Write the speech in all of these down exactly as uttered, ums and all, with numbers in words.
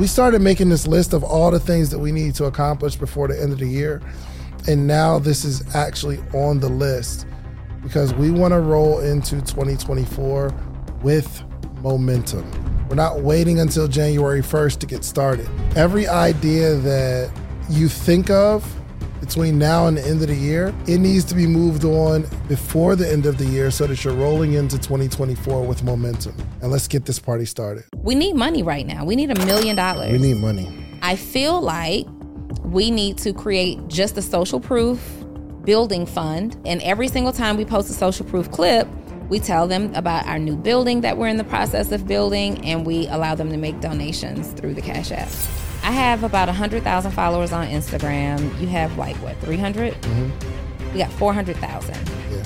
we started making this list of all the things that we need to accomplish before the end of the year. And now this is actually on the list because we want to roll into twenty twenty-four with momentum. We're not waiting until January first to get started. Every idea that you think of between now and the end of the year, it needs to be moved on before the end of the year so that you're rolling into twenty twenty-four with momentum. And let's get this party started. We need money right now. We need a million dollars. We need money. I feel like we need to create just a social proof building fund. And every single time we post a social proof clip, we tell them about our new building that we're in the process of building, and we allow them to make donations through the Cash App. I have about one hundred thousand followers on Instagram. You have like, what, three hundred? Mm-hmm. We got four hundred thousand. Yeah.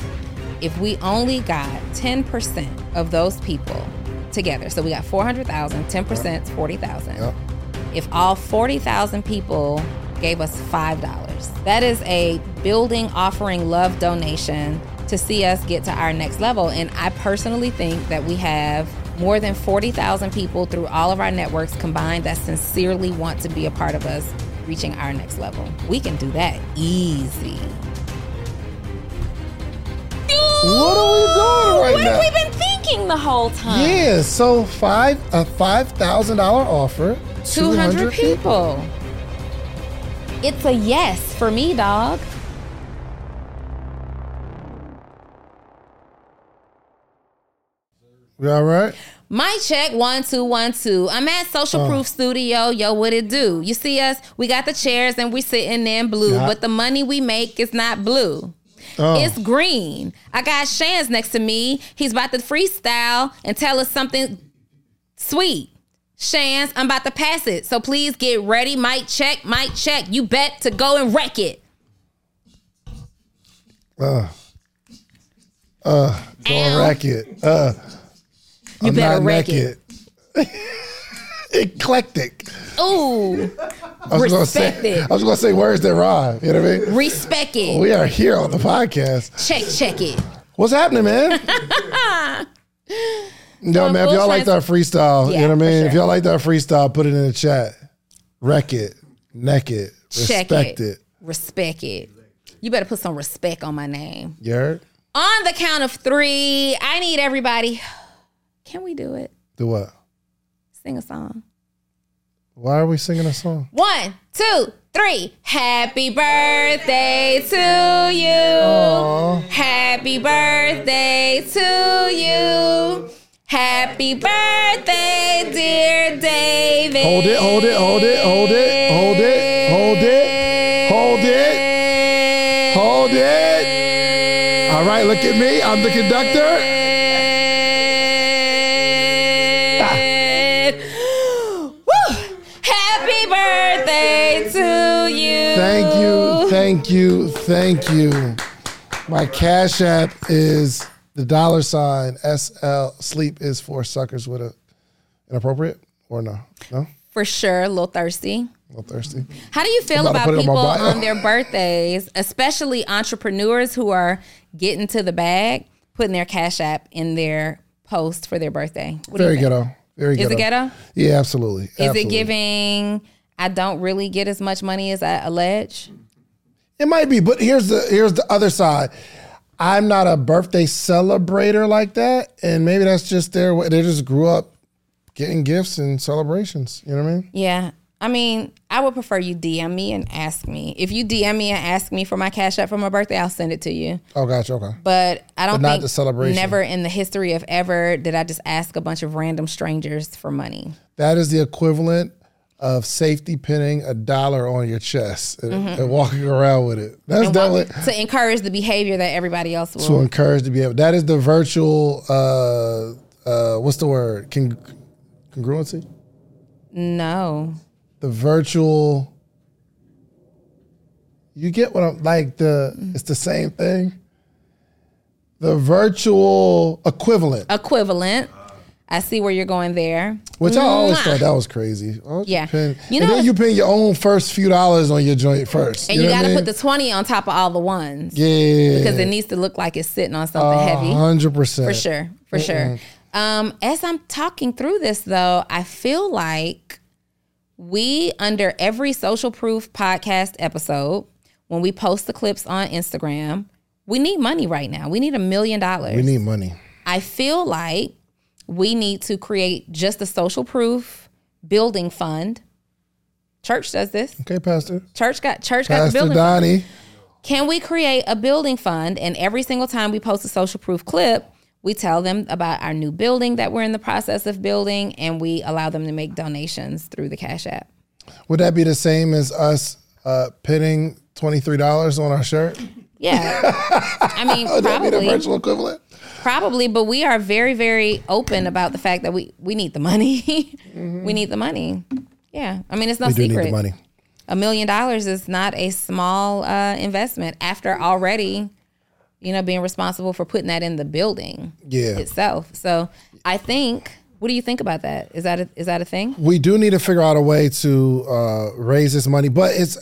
If we only got ten percent of those people together, so we got four hundred thousand, ten percent is forty thousand. Yeah. If all forty thousand people gave us five dollars, that is a building, offering, love donation to see us get to our next level. And I personally think that we have more than forty thousand people through all of our networks combined that sincerely want to be a part of us reaching our next level. We can do that easy. What are we doing right what now? What have we been thinking the whole time? Yeah, so five a five thousand dollars offer, two hundred, two hundred people. people. It's a yes for me, dog. You all right? My check, one, two, one, two. I'm at Social oh. Proof Studio. Yo, what it do? You see us? We got the chairs and we sitting in blue, yeah. But the money we make is not blue. Oh. It's green. I got Shands next to me. He's about to freestyle and tell us something sweet. Shands, I'm about to pass it. So please get ready. Mic check, mic check. You bet to go and wreck it. Uh, uh, go and wreck it. Uh. You I'm better wreck it. Eclectic. Ooh. I was gonna say, it. I was going to say words that rhyme. You know what I mean? Respect it. We are here on the podcast. Check, check it. What's happening, man? No, man, if y'all liked our freestyle, yeah, you know what I mean? Sure. If y'all liked our freestyle, put it in the chat. Wreck it. Neck it. Check respect it. it. Respect it. You better put some respect on my name. You heard? On the count of three, I need everybody... Can we do it? Do what? Sing a song. Why are we singing a song? One, two, three. Happy birthday to you. Aww. Happy birthday to you. Happy birthday, dear David. Hold it, hold it, hold it, hold it, hold it, hold it, hold it, hold it. All right, look at me. I'm the conductor. Thank you, thank you, thank you. My Cash App is the dollar sign S L. Sleep is for suckers with a inappropriate or no? No? For sure, a little thirsty. A little thirsty. How do you feel about, about people on, on their birthdays, especially entrepreneurs who are getting to the bag, putting their Cash App in their post for their birthday? What Very ghetto. Very ghetto. Is it ghetto? Yeah, absolutely. Is absolutely. It giving... I don't really get as much money as I allege. It might be, but here's the here's the other side. I'm not a birthday celebrator like that, and maybe that's just their way. They just grew up getting gifts and celebrations. You know what I mean? Yeah. I mean, I would prefer you D M me and ask me. If you D M me and ask me for my Cash App for my birthday, I'll send it to you. Oh, gotcha. Okay. But I don't but think, not the celebration. Never in the history of ever did I just ask a bunch of random strangers for money. That is the equivalent of safety pinning a dollar on your chest and, mm-hmm. and walking around with it. That's definitely to encourage the behavior that everybody else will. To encourage the behavior. That is the virtual, uh, uh, what's the word? Con- congruency? No. The virtual, you get what I'm, like the, it's the same thing. The virtual equivalent. Equivalent. I see where you're going there. Which I always thought that was crazy. Oh, yeah. You you know, and then you pin your own first few dollars on your joint first. And you, you got to I mean? put the twenty on top of all the ones. Yeah. Because it needs to look like it's sitting on something uh, heavy. one hundred percent. For sure. For Mm-mm. sure. Um, as I'm talking through this, though, I feel like We, under every Social Proof podcast episode, when we post the clips on Instagram, we need money right now. We need a million dollars. We need money. I feel like we need to create just a Social Proof building fund. Church does this. Okay, Pastor. Church got church Pastor got the building Donnie. Fund. Can we create a building fund? And every single time we post a Social Proof clip, we tell them about our new building that we're in the process of building, and we allow them to make donations through the Cash App. Would that be the same as us uh, pinning twenty-three dollars on our shirt? Yeah. I mean, would probably. Would that be the virtual equivalent? Probably, but we are very, very open about the fact that we, we need the money. mm-hmm. We need the money. Yeah. I mean, it's no we secret. We do need the money. A million dollars is not a small uh, investment after already... you know, being responsible for putting that in the building yeah. itself. So I think, what do you think about that? Is that a, is that a thing? We do need to figure out a way to uh, raise this money, but it's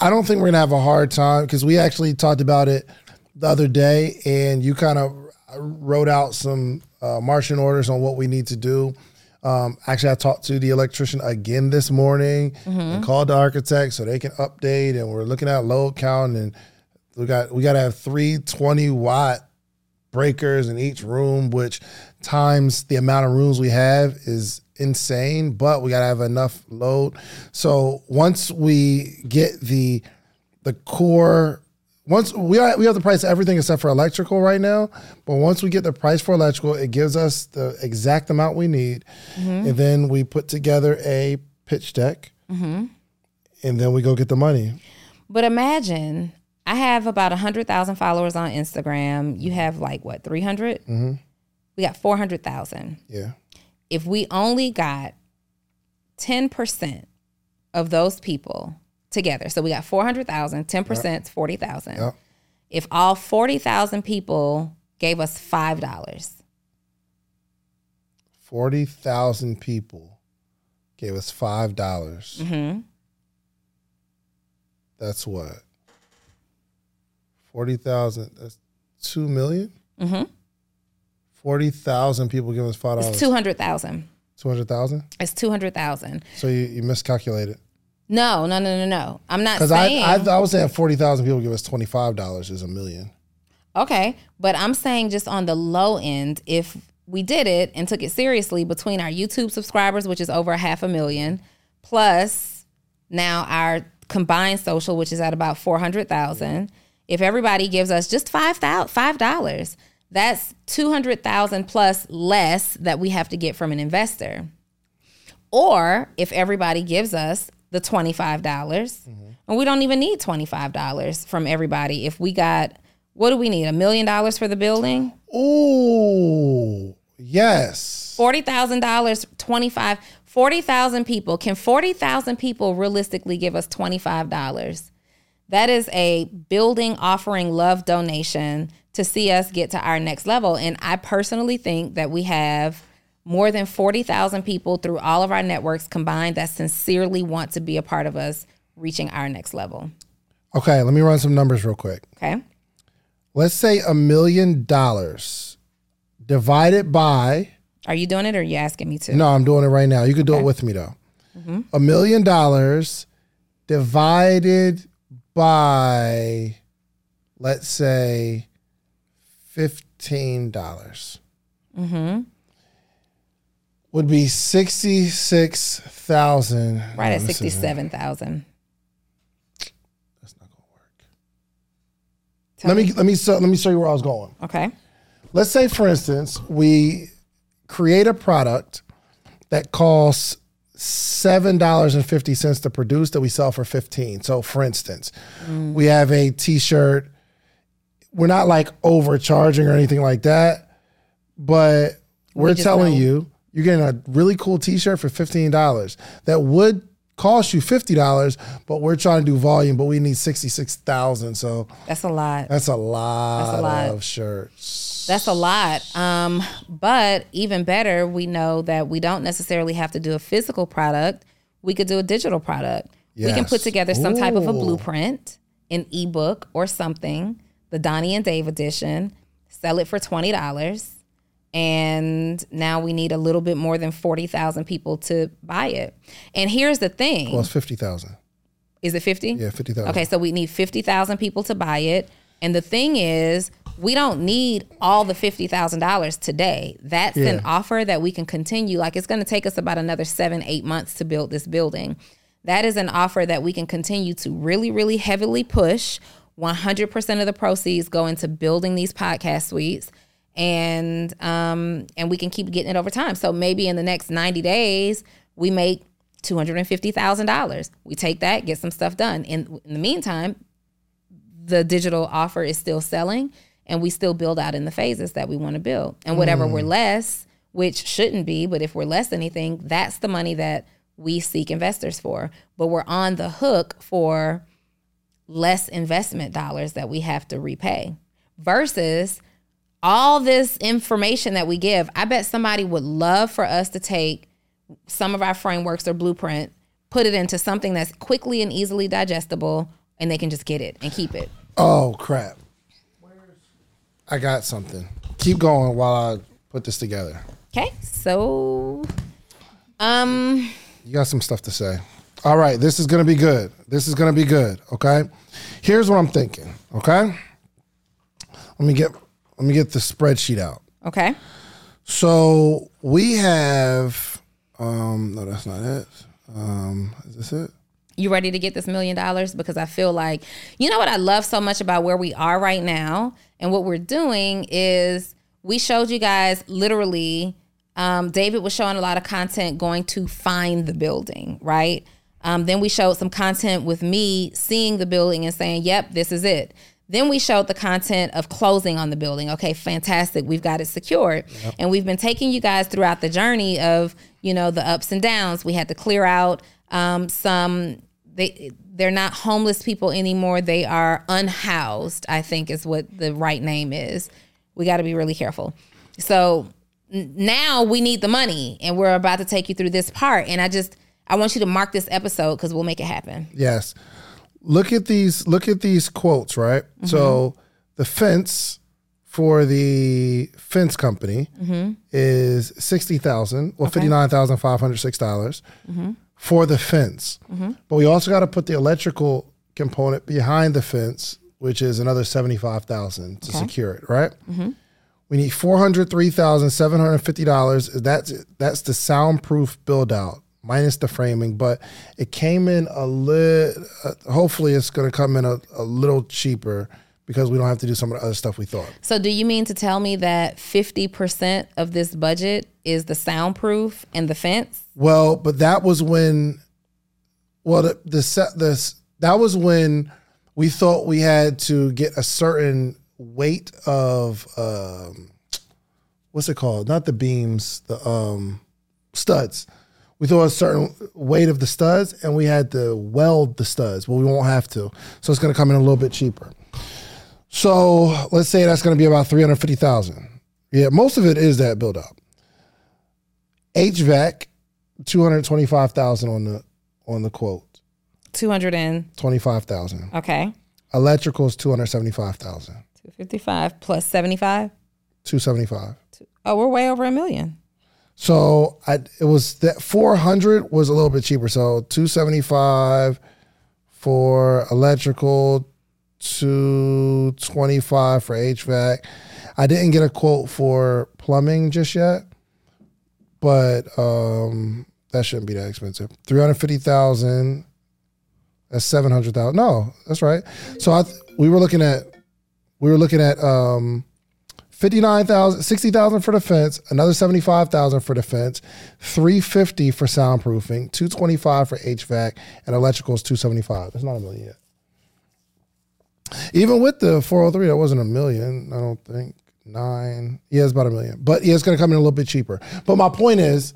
I don't think we're gonna have a hard time because we actually talked about it the other day, and you kind of wrote out some uh, marching orders on what we need to do. Um, actually, I talked to the electrician again this morning mm-hmm. and called the architect so they can update, and we're looking at load count and. We got we got to have three twenty watt breakers in each room, which times the amount of rooms we have is insane, but we got to have enough load. So once we get the the core, once we are, we have the price of everything except for electrical right now, but once we get the price for electrical, it gives us the exact amount we need. Mm-hmm. And then we put together a pitch deck mm-hmm. and then we go get the money. But imagine... I have about one hundred thousand followers on Instagram. You have like, what, three hundred? Mm-hmm. We got four hundred thousand. Yeah. If we only got ten percent of those people together, so we got four hundred thousand, ten percent yep. is forty thousand. Yep. If all forty thousand people gave us five dollars. forty thousand people gave us five dollars. Mm-hmm. That's what? forty thousand, that's two million? Mm-hmm. forty thousand people giving us five dollars. It's two hundred thousand. two hundred thousand? It's two hundred thousand. So you, you miscalculated? No, no, no, no, no. I'm not saying. Because I, I, I was saying forty thousand people give us twenty-five dollars is a million. Okay, but I'm saying just on the low end, if we did it and took it seriously between our YouTube subscribers, which is over a half a million, plus now our combined social, which is at about four hundred thousand. If everybody gives us just five dollars, that's two hundred thousand plus less that we have to get from an investor. Or if everybody gives us the twenty-five dollars, mm-hmm. and we don't even need twenty-five dollars from everybody. If we got, what do we need? A million dollars for the building? Ooh, yes. forty thousand dollars, twenty-five, forty thousand people. Can forty thousand people realistically give us twenty-five dollars? That is a building offering love donation to see us get to our next level. And I personally think that we have more than forty thousand people through all of our networks combined that sincerely want to be a part of us reaching our next level. Okay, let me run some numbers real quick. Okay. Let's say a million dollars divided by... Are you doing it or are you asking me to? No, I'm doing it right now. You could do okay. it with me though. Mm-hmm. A million dollars divided... by, let's say, fifteen dollars mm-hmm. would be sixty-six thousand dollars. Right at oh, sixty-seven thousand dollars. That's not going to work. Tell let me, me. Let, me so, let me show you where I was going. Okay. Let's say, for instance, we create a product that costs seven dollars and fifty cents to produce that we sell for fifteen. So for instance, mm. we have a t-shirt. We're not like overcharging or anything like that, but we're we telling know. you, you're getting a really cool t-shirt for fifteen dollars that would cost you fifty dollars, but we're trying to do volume, but we need sixty-six thousand. So that's a lot. That's a lot, that's a lot. of shirts. That's a lot. Um, but even better, we know that we don't necessarily have to do a physical product. We could do a digital product. Yes. We can put together some Ooh. type of a blueprint, an ebook or something, the Donnie and Dave edition, sell it for twenty dollars, And now we need a little bit more than forty thousand people to buy it. And here's the thing. Well, it's fifty thousand. Is it fifty? Yeah, fifty thousand. Okay, so we need fifty thousand people to buy it. And the thing is, we don't need all the fifty thousand dollars today. That's yeah. an offer that we can continue. Like, it's going to take us about another seven, eight months to build this building. That is an offer that we can continue to really, really heavily push. one hundred percent of the proceeds go into building these podcast suites, and um, and we can keep getting it over time. So maybe in the next ninety days, we make two hundred fifty thousand dollars. We take that, get some stuff done. In, in the meantime, the digital offer is still selling, and we still build out in the phases that we want to build. And whatever mm. we're less, which shouldn't be, but if we're less anything, that's the money that we seek investors for. But we're on the hook for less investment dollars that we have to repay versus all this information that we give. I bet somebody would love for us to take some of our frameworks or blueprint, put it into something that's quickly and easily digestible, and they can just get it and keep it. Oh, crap. I got something. Keep going while I put this together. Okay. So, um, you got some stuff to say. All right. This is going to be good. This is going to be good. Okay. Here's what I'm thinking. Okay. Let me get, let me get the spreadsheet out. Okay. So we have, um, no, that's not it. Um, is this it? You ready to get this million dollars? Because I feel like, you know what I love so much about where we are right now and what we're doing is we showed you guys literally, um, David was showing a lot of content going to find the building, right? Um, then we showed some content with me seeing the building and saying, yep, this is it. Then we showed the content of closing on the building. Okay, fantastic. We've got it secured. Yep. And we've been taking you guys throughout the journey of, you know, the ups and downs. We had to clear out um, some, they, they're not homeless people anymore. They are unhoused, I think is what the right name is. We got to be really careful. So n- now we need the money, and we're about to take you through this part. And I just, I want you to mark this episode because we'll make it happen. Yes. Look at these, look at these quotes, right? Mm-hmm. So the fence for the fence company mm-hmm. is sixty thousand dollars or okay. fifty-nine thousand five hundred six dollars mm-hmm. for the fence. Mm-hmm. But we also got to put the electrical component behind the fence, which is another seventy-five thousand dollars to okay. secure it, right? Mm-hmm. We need four hundred three thousand seven hundred fifty dollars. That's, that's the soundproof build out. Minus the framing, but it came in a little, uh, hopefully it's going to come in a, a little cheaper because we don't have to do some of the other stuff we thought. So do you mean to tell me that fifty percent of this budget is the soundproof and the fence? Well, but that was when, well, the, the, the that was when we thought we had to get a certain weight of, um, what's it called? Not the beams, the um, studs. We throw a certain weight of the studs, and we had to weld the studs. Well, we won't have to. So it's going to come in a little bit cheaper. So let's say that's going to be about three hundred fifty thousand dollars. Yeah, most of it is that build up. H V A C, two hundred twenty-five thousand dollars on the on the quote. two hundred twenty-five thousand dollars. Okay. Electrical is two hundred seventy-five thousand dollars. two hundred fifty-five thousand dollars plus seventy-five thousand dollars? two hundred seventy-five thousand dollars. Oh, we're way over a million. So I, it was that four hundred was a little bit cheaper. So two hundred seventy-five for electrical, two hundred twenty-five for H V A C. I didn't get a quote for plumbing just yet, but um, that shouldn't be that expensive. three hundred fifty thousand, that's seven hundred thousand. No, that's right. So I th- we were looking at we were looking at um fifty-nine thousand, sixty thousand for the fence, another seventy-five thousand for the fence, three hundred fifty for soundproofing, two hundred twenty-five for H V A C, and electrical is two hundred seventy-five. That's not a million yet. Even with the four oh three, that wasn't a million, I don't think. Nine. Yeah, it's about a million. But yeah, it's going to come in a little bit cheaper. But my point is,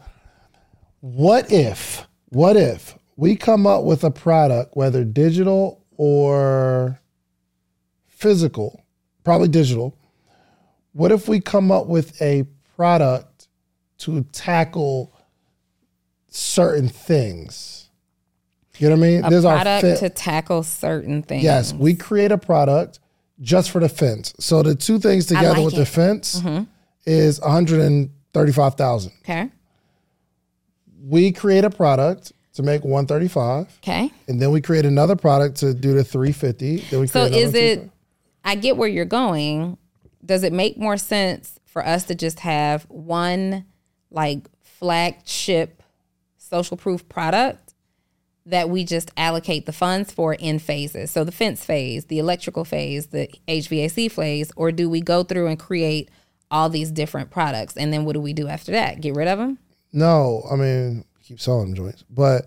what if, what if we come up with a product, whether digital or physical, probably digital. What if we come up with a product to tackle certain things? You know what I mean? A There's product our fi- to tackle certain things. Yes, we create a product just for the fence. So the two things together like with it. The fence mm-hmm. is one hundred thirty-five thousand. Okay. We create a product to make one thirty-five. Okay. And then we create another product to do the three fifty. Then we so is it, I get where you're going. Does it make more sense for us to just have one like flagship social proof product that we just allocate the funds for in phases? So the fence phase, the electrical phase, the H V A C phase, or do we go through and create all these different products? And then what do we do after that? Get rid of them? No, I mean, keep selling joints. But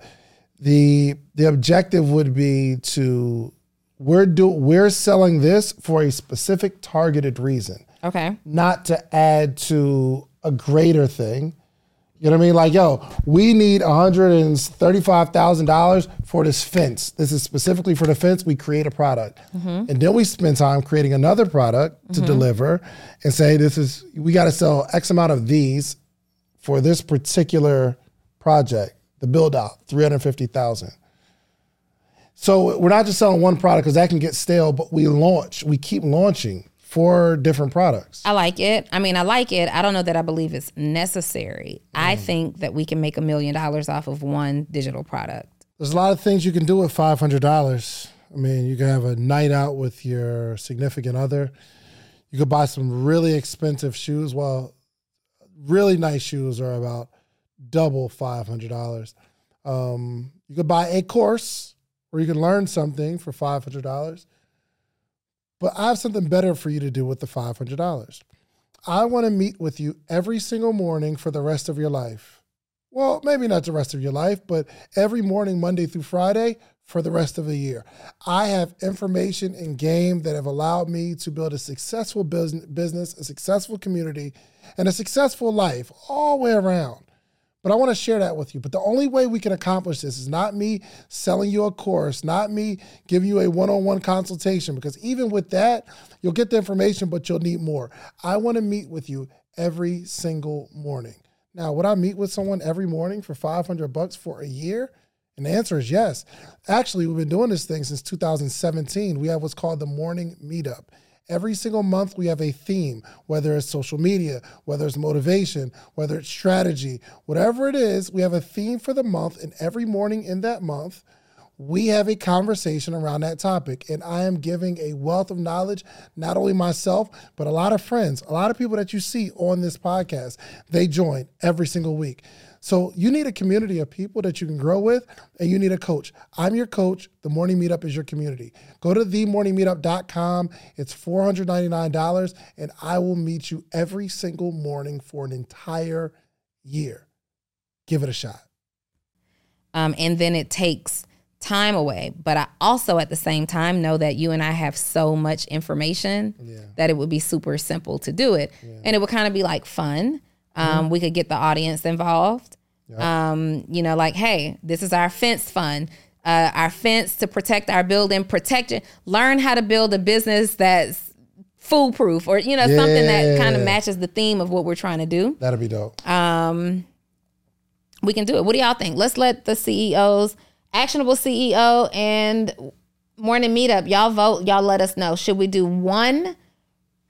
the the objective would be to, we're do we're selling this for a specific targeted reason. Okay. Not to add to a greater thing. You know what I mean? Like, yo, we need one hundred thirty-five thousand dollars for this fence. This is specifically for the fence. We create a product. Mm-hmm. And then we spend time creating another product mm-hmm. to deliver and say, this is, we got to sell X amount of these for this particular project, the build out, three hundred fifty thousand dollars. So we're not just selling one product because that can get stale, but we launch, we keep launching four different products. I like it. I mean, I like it. I don't know that I believe it's necessary. Mm. I think that we can make a million dollars off of one digital product. There's a lot of things you can do with five hundred dollars. I mean, you can have a night out with your significant other. You could buy some really expensive shoes. Well, really nice shoes are about double five hundred dollars. Um, you could buy a course or you can learn something for five hundred dollars. But I have something better for you to do with the five hundred dollars. I want to meet with you every single morning for the rest of your life. Well, maybe not the rest of your life, but every morning, Monday through Friday, for the rest of the year. I have information and game that have allowed me to build a successful business, a successful community, and a successful life all the way around. But I want to share that with you. But the only way we can accomplish this is not me selling you a course, not me giving you a one-on-one consultation, because even with that, you'll get the information, but you'll need more. I want to meet with you every single morning. Now, would I meet with someone every morning for five hundred bucks for a year? And the answer is yes. Actually, we've been doing this thing since two thousand seventeen. We have what's called the Morning Meetup. Every single month, we have a theme, whether it's social media, whether it's motivation, whether it's strategy, whatever it is, we have a theme for the month. And every morning in that month, we have a conversation around that topic. And I am giving a wealth of knowledge, not only myself, but a lot of friends, a lot of people that you see on this podcast. They join every single week. So you need a community of people that you can grow with, and you need a coach. I'm your coach. The Morning Meetup is your community. Go to the morning meetup dot com. It's four hundred ninety-nine dollars, and I will meet you every single morning for an entire year. Give it a shot. Um, and then it takes time away. But I also, at the same time, know that you and I have so much information yeah. that it would be super simple to do it. Yeah. And it would kind of be like fun. Um, mm-hmm. We could get the audience involved. Yep. Um, you know, like, hey, this is our fence fund, uh, our fence to protect our building, protect it, learn how to build a business that's foolproof, or, you know, yeah. something that kind of matches the theme of what we're trying to do. That'd be dope. Um, we can do it. What do y'all think? Let's let the C E Os, Actionable C E O and Morning Meetup, y'all vote. Y'all let us know. Should we do one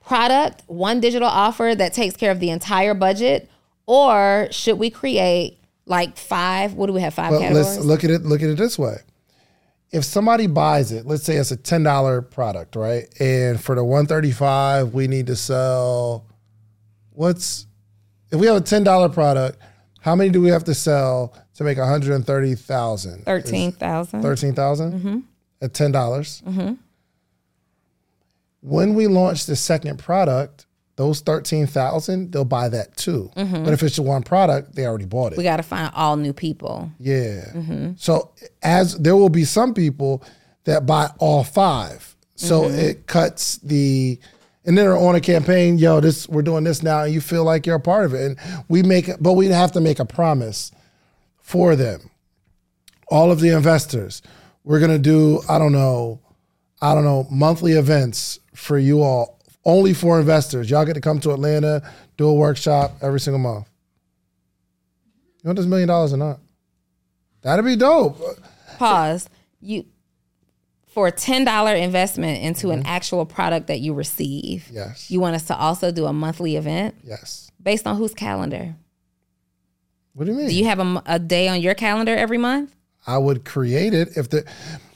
product, one digital offer that takes care of the entire budget, or should we create like five? What do we have? Five well, categories. Let's look at it. Look at it this way: if somebody buys it, let's say it's a ten dollar product, right? And for the one thirty five, we need to sell. What's if we have a ten dollar product? How many do we have to sell to make one hundred and thirty thousand? Thirteen thousand. Thirteen thousand. Mm-hmm. At ten dollars. Mm-hmm. When we launch the second product, those thirteen thousand, they'll buy that too. Mm-hmm. But if it's the one product, they already bought it. We got to find all new people. Yeah. Mm-hmm. So as there will be some people that buy all five. So mm-hmm. it cuts the, and then they're on a campaign, yo, this we're doing this now, and you feel like you're a part of it. And we make, but we'd have to make a promise for them. All of the investors, we're going to do, I don't know, I don't know, monthly events for you all, only for investors. Y'all get to come to Atlanta, do a workshop every single month. You want this million dollars or not? That'd be dope. Pause. You for a ten dollar investment into mm-hmm. an actual product that you receive. Yes. You want us to also do a monthly event? Yes. Based on whose calendar? What do you mean? Do you have a, a day on your calendar every month? I would create it. If the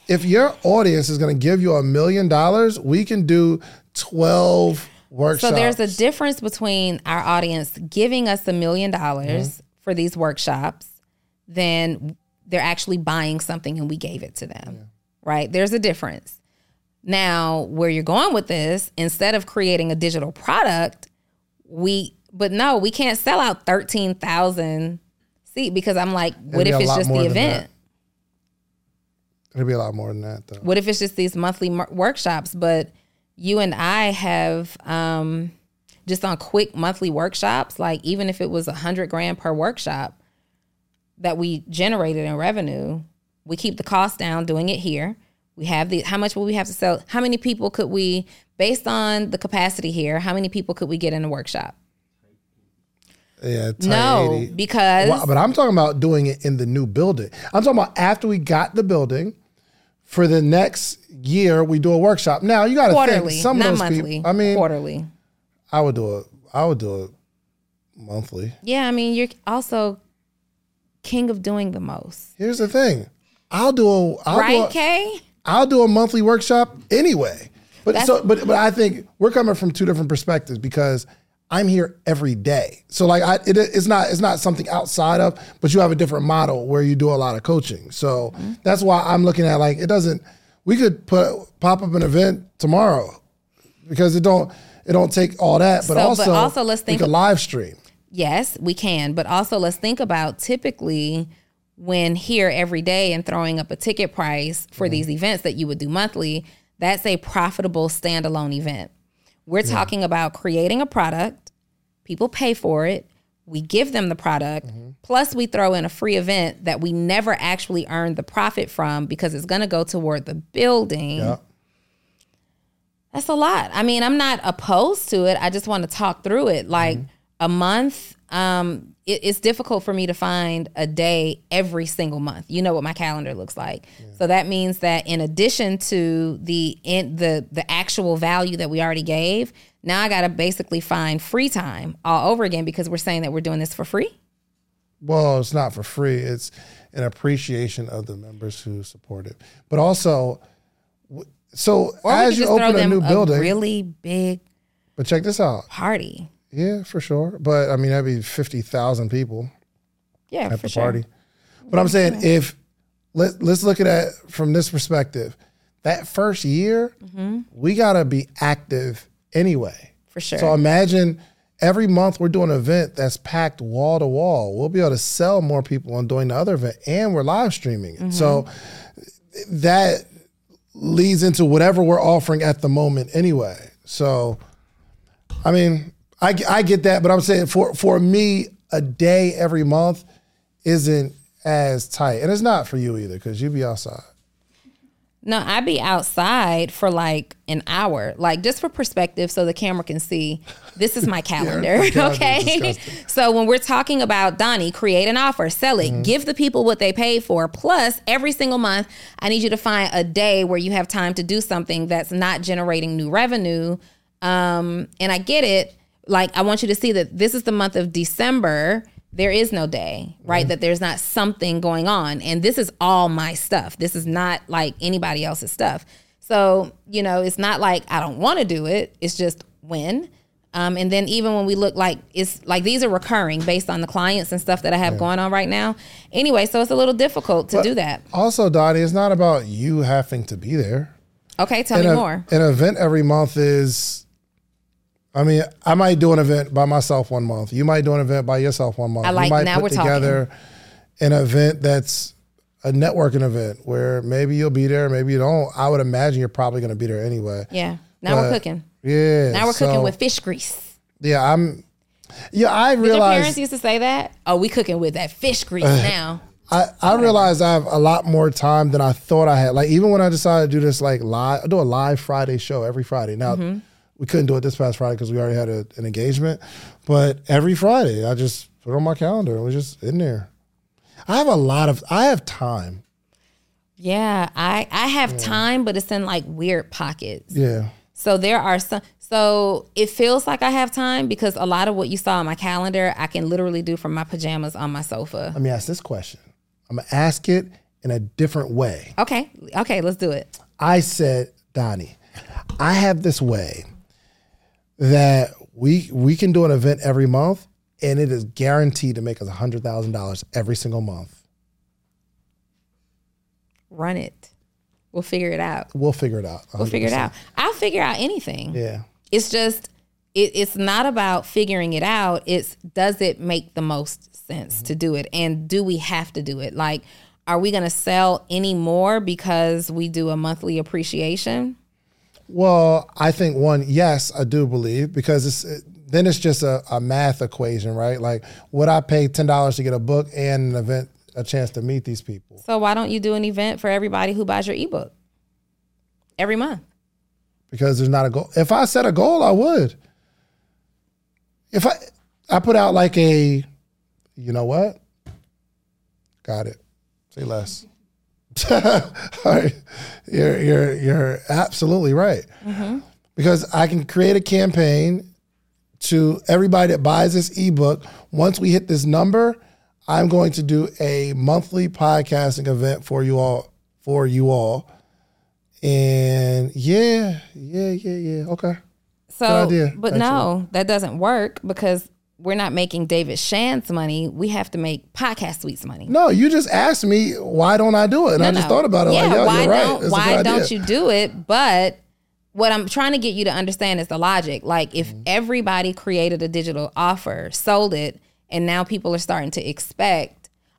if your audience is going to give you a million dollars, we can do twelve workshops. So there's a difference between our audience giving us a million dollars for these workshops than they're actually buying something and we gave it to them, yeah. right? There's a difference. Now, where you're going with this, instead of creating a digital product, we, but no, we can't sell out thirteen thousand seats because I'm like, what if it's just the event? It'll be a lot more than that, though. What if it's just these monthly m- workshops? But you and I have um, just on quick monthly workshops, like even if it was a hundred grand per workshop that we generated in revenue, we keep the cost down doing it here. We have the how much will we have to sell? How many people could we, based on the capacity here, how many people could we get in a workshop? Yeah, no, eighty. Because well, but I'm talking about doing it in the new building. I'm talking about after we got the building. For the next year, we do a workshop. Now you got to think some of those monthly, people. I mean, quarterly. I would do it. I would do it monthly. Yeah, I mean, you're also king of doing the most. Here's the thing, I'll do a I'll right, do a, Kay? I'll do a monthly workshop anyway. But That's, so, but but I think we're coming from two different perspectives because I'm here every day. So like, I it, it's not it's not something outside of, but you have a different model where you do a lot of coaching. So mm-hmm. that's why I'm looking at like it doesn't. We could put pop up an event tomorrow because it don't it don't take all that. But so, also, but also let's think a live stream. Yes, we can. But also let's think about typically when here every day and throwing up a ticket price for mm-hmm. these events that you would do monthly. That's a profitable standalone event. We're yeah. talking about creating a product. People pay for it. We give them the product. Mm-hmm. Plus we throw in a free event that we never actually earn the profit from because it's going to go toward the building. Yeah. That's a lot. I mean, I'm not opposed to it. I just want to talk through it. Like mm-hmm. a month, um, it, it's difficult for me to find a day every single month. You know what my calendar looks like. Yeah. So that means that in addition to the in, the the actual value that we already gave, now I got to basically find free time all over again because we're saying that we're doing this for free. Well, it's not for free. It's an appreciation of the members who support it. But also, so or as you open a new building, a really big. But check this out. Party. Yeah, for sure. But I mean, that'd be fifty thousand people yeah, at the sure. party. But yeah, I'm saying yeah. if, let, let's look at that from this perspective. That first year, mm-hmm. we gotta be active anyway. For sure. So imagine every month we're doing an event that's packed wall to wall. We'll be able to sell more people on doing the other event and we're live streaming it. Mm-hmm. So that leads into whatever we're offering at the moment anyway. So, I mean, I, I get that, but I'm saying for, for me, a day every month isn't as tight. And it's not for you either because you be outside. No, I be outside for like an hour, like just for perspective so the camera can see. This is my calendar, yeah, okay? So when we're talking about, Donnie, create an offer, sell it, mm-hmm. give the people what they paid for. Plus, every single month, I need you to find a day where you have time to do something that's not generating new revenue. Um, and I get it. Like, I want you to see that this is the month of December. There is no day, right? Mm-hmm. That there's not something going on. And this is all my stuff. This is not like anybody else's stuff. So, you know, it's not like I don't want to do it. It's just when. Um, and then even when we look like it's like these are recurring based on the clients and stuff that I have yeah. going on right now. Anyway, so it's a little difficult to but do that. Also, Donnie, it's not about you having to be there. Okay, tell an me a, more. An event every month is... I mean, I might do an event by myself one month. You might do an event by yourself one month. I like, you might now put we're together talking. An event that's a networking event where maybe you'll be there, maybe you don't. I would imagine you're probably going to be there anyway. Yeah. Now but, we're cooking. Yeah. Now we're so, cooking with fish grease. Yeah, I'm. Yeah, I realize. Did your parents used to say that? Oh, we cooking with that fish grease uh, now. I, I realize I have a lot more time than I thought I had. Like even when I decided to do this, like live, I do a live Friday show every Friday now. Mm-hmm. We couldn't do it this past Friday because we already had a, an engagement. But every Friday, I just put it on my calendar. It was just in there. I have a lot of, I have time. Yeah, I, I have yeah. time, but it's in like weird pockets. Yeah. So there are some, so it feels like I have time because a lot of what you saw on my calendar, I can literally do from my pajamas on my sofa. Let me ask this question. I'm gonna ask it in a different way. Okay, okay, let's do it. I said, Donnie, I have this way that we we can do an event every month and it is guaranteed to make us one hundred thousand dollars every single month. Run it. We'll figure it out. We'll figure it out. one hundred percent. We'll figure it out. I'll figure out anything. Yeah. It's just, it, it's not about figuring it out. It's, does it make the most sense mm-hmm. to do it? And do we have to do it? Like, are we going to sell any more because we do a monthly appreciation? Well, I think one, yes, I do believe because it's, it, then it's just a, a math equation, right? Like, would I pay ten dollars to get a book and an event, a chance to meet these people? So why don't you do an event for everybody who buys your ebook every month? Because there's not a goal. If I set a goal, I would. If I, I put out like a, you know what? Got it. Say less. All right. You're you're you're absolutely right. Mm-hmm. Because I can create a campaign to everybody that buys this ebook. Once we hit this number, I'm going to do a monthly podcasting event for you all. For you all. And yeah, yeah, yeah, yeah. Okay. So, good idea. But actually, no, that doesn't work because we're not making David Shands money. We have to make Podcast Suites money. No, you just asked me, why don't I do it? And no, I just no. thought about it. Yeah, like, yo, why you're right. Don't, why don't you do it? But what I'm trying to get you to understand is the logic. Like, if mm-hmm. everybody created a digital offer, sold it, and now people are starting to expect,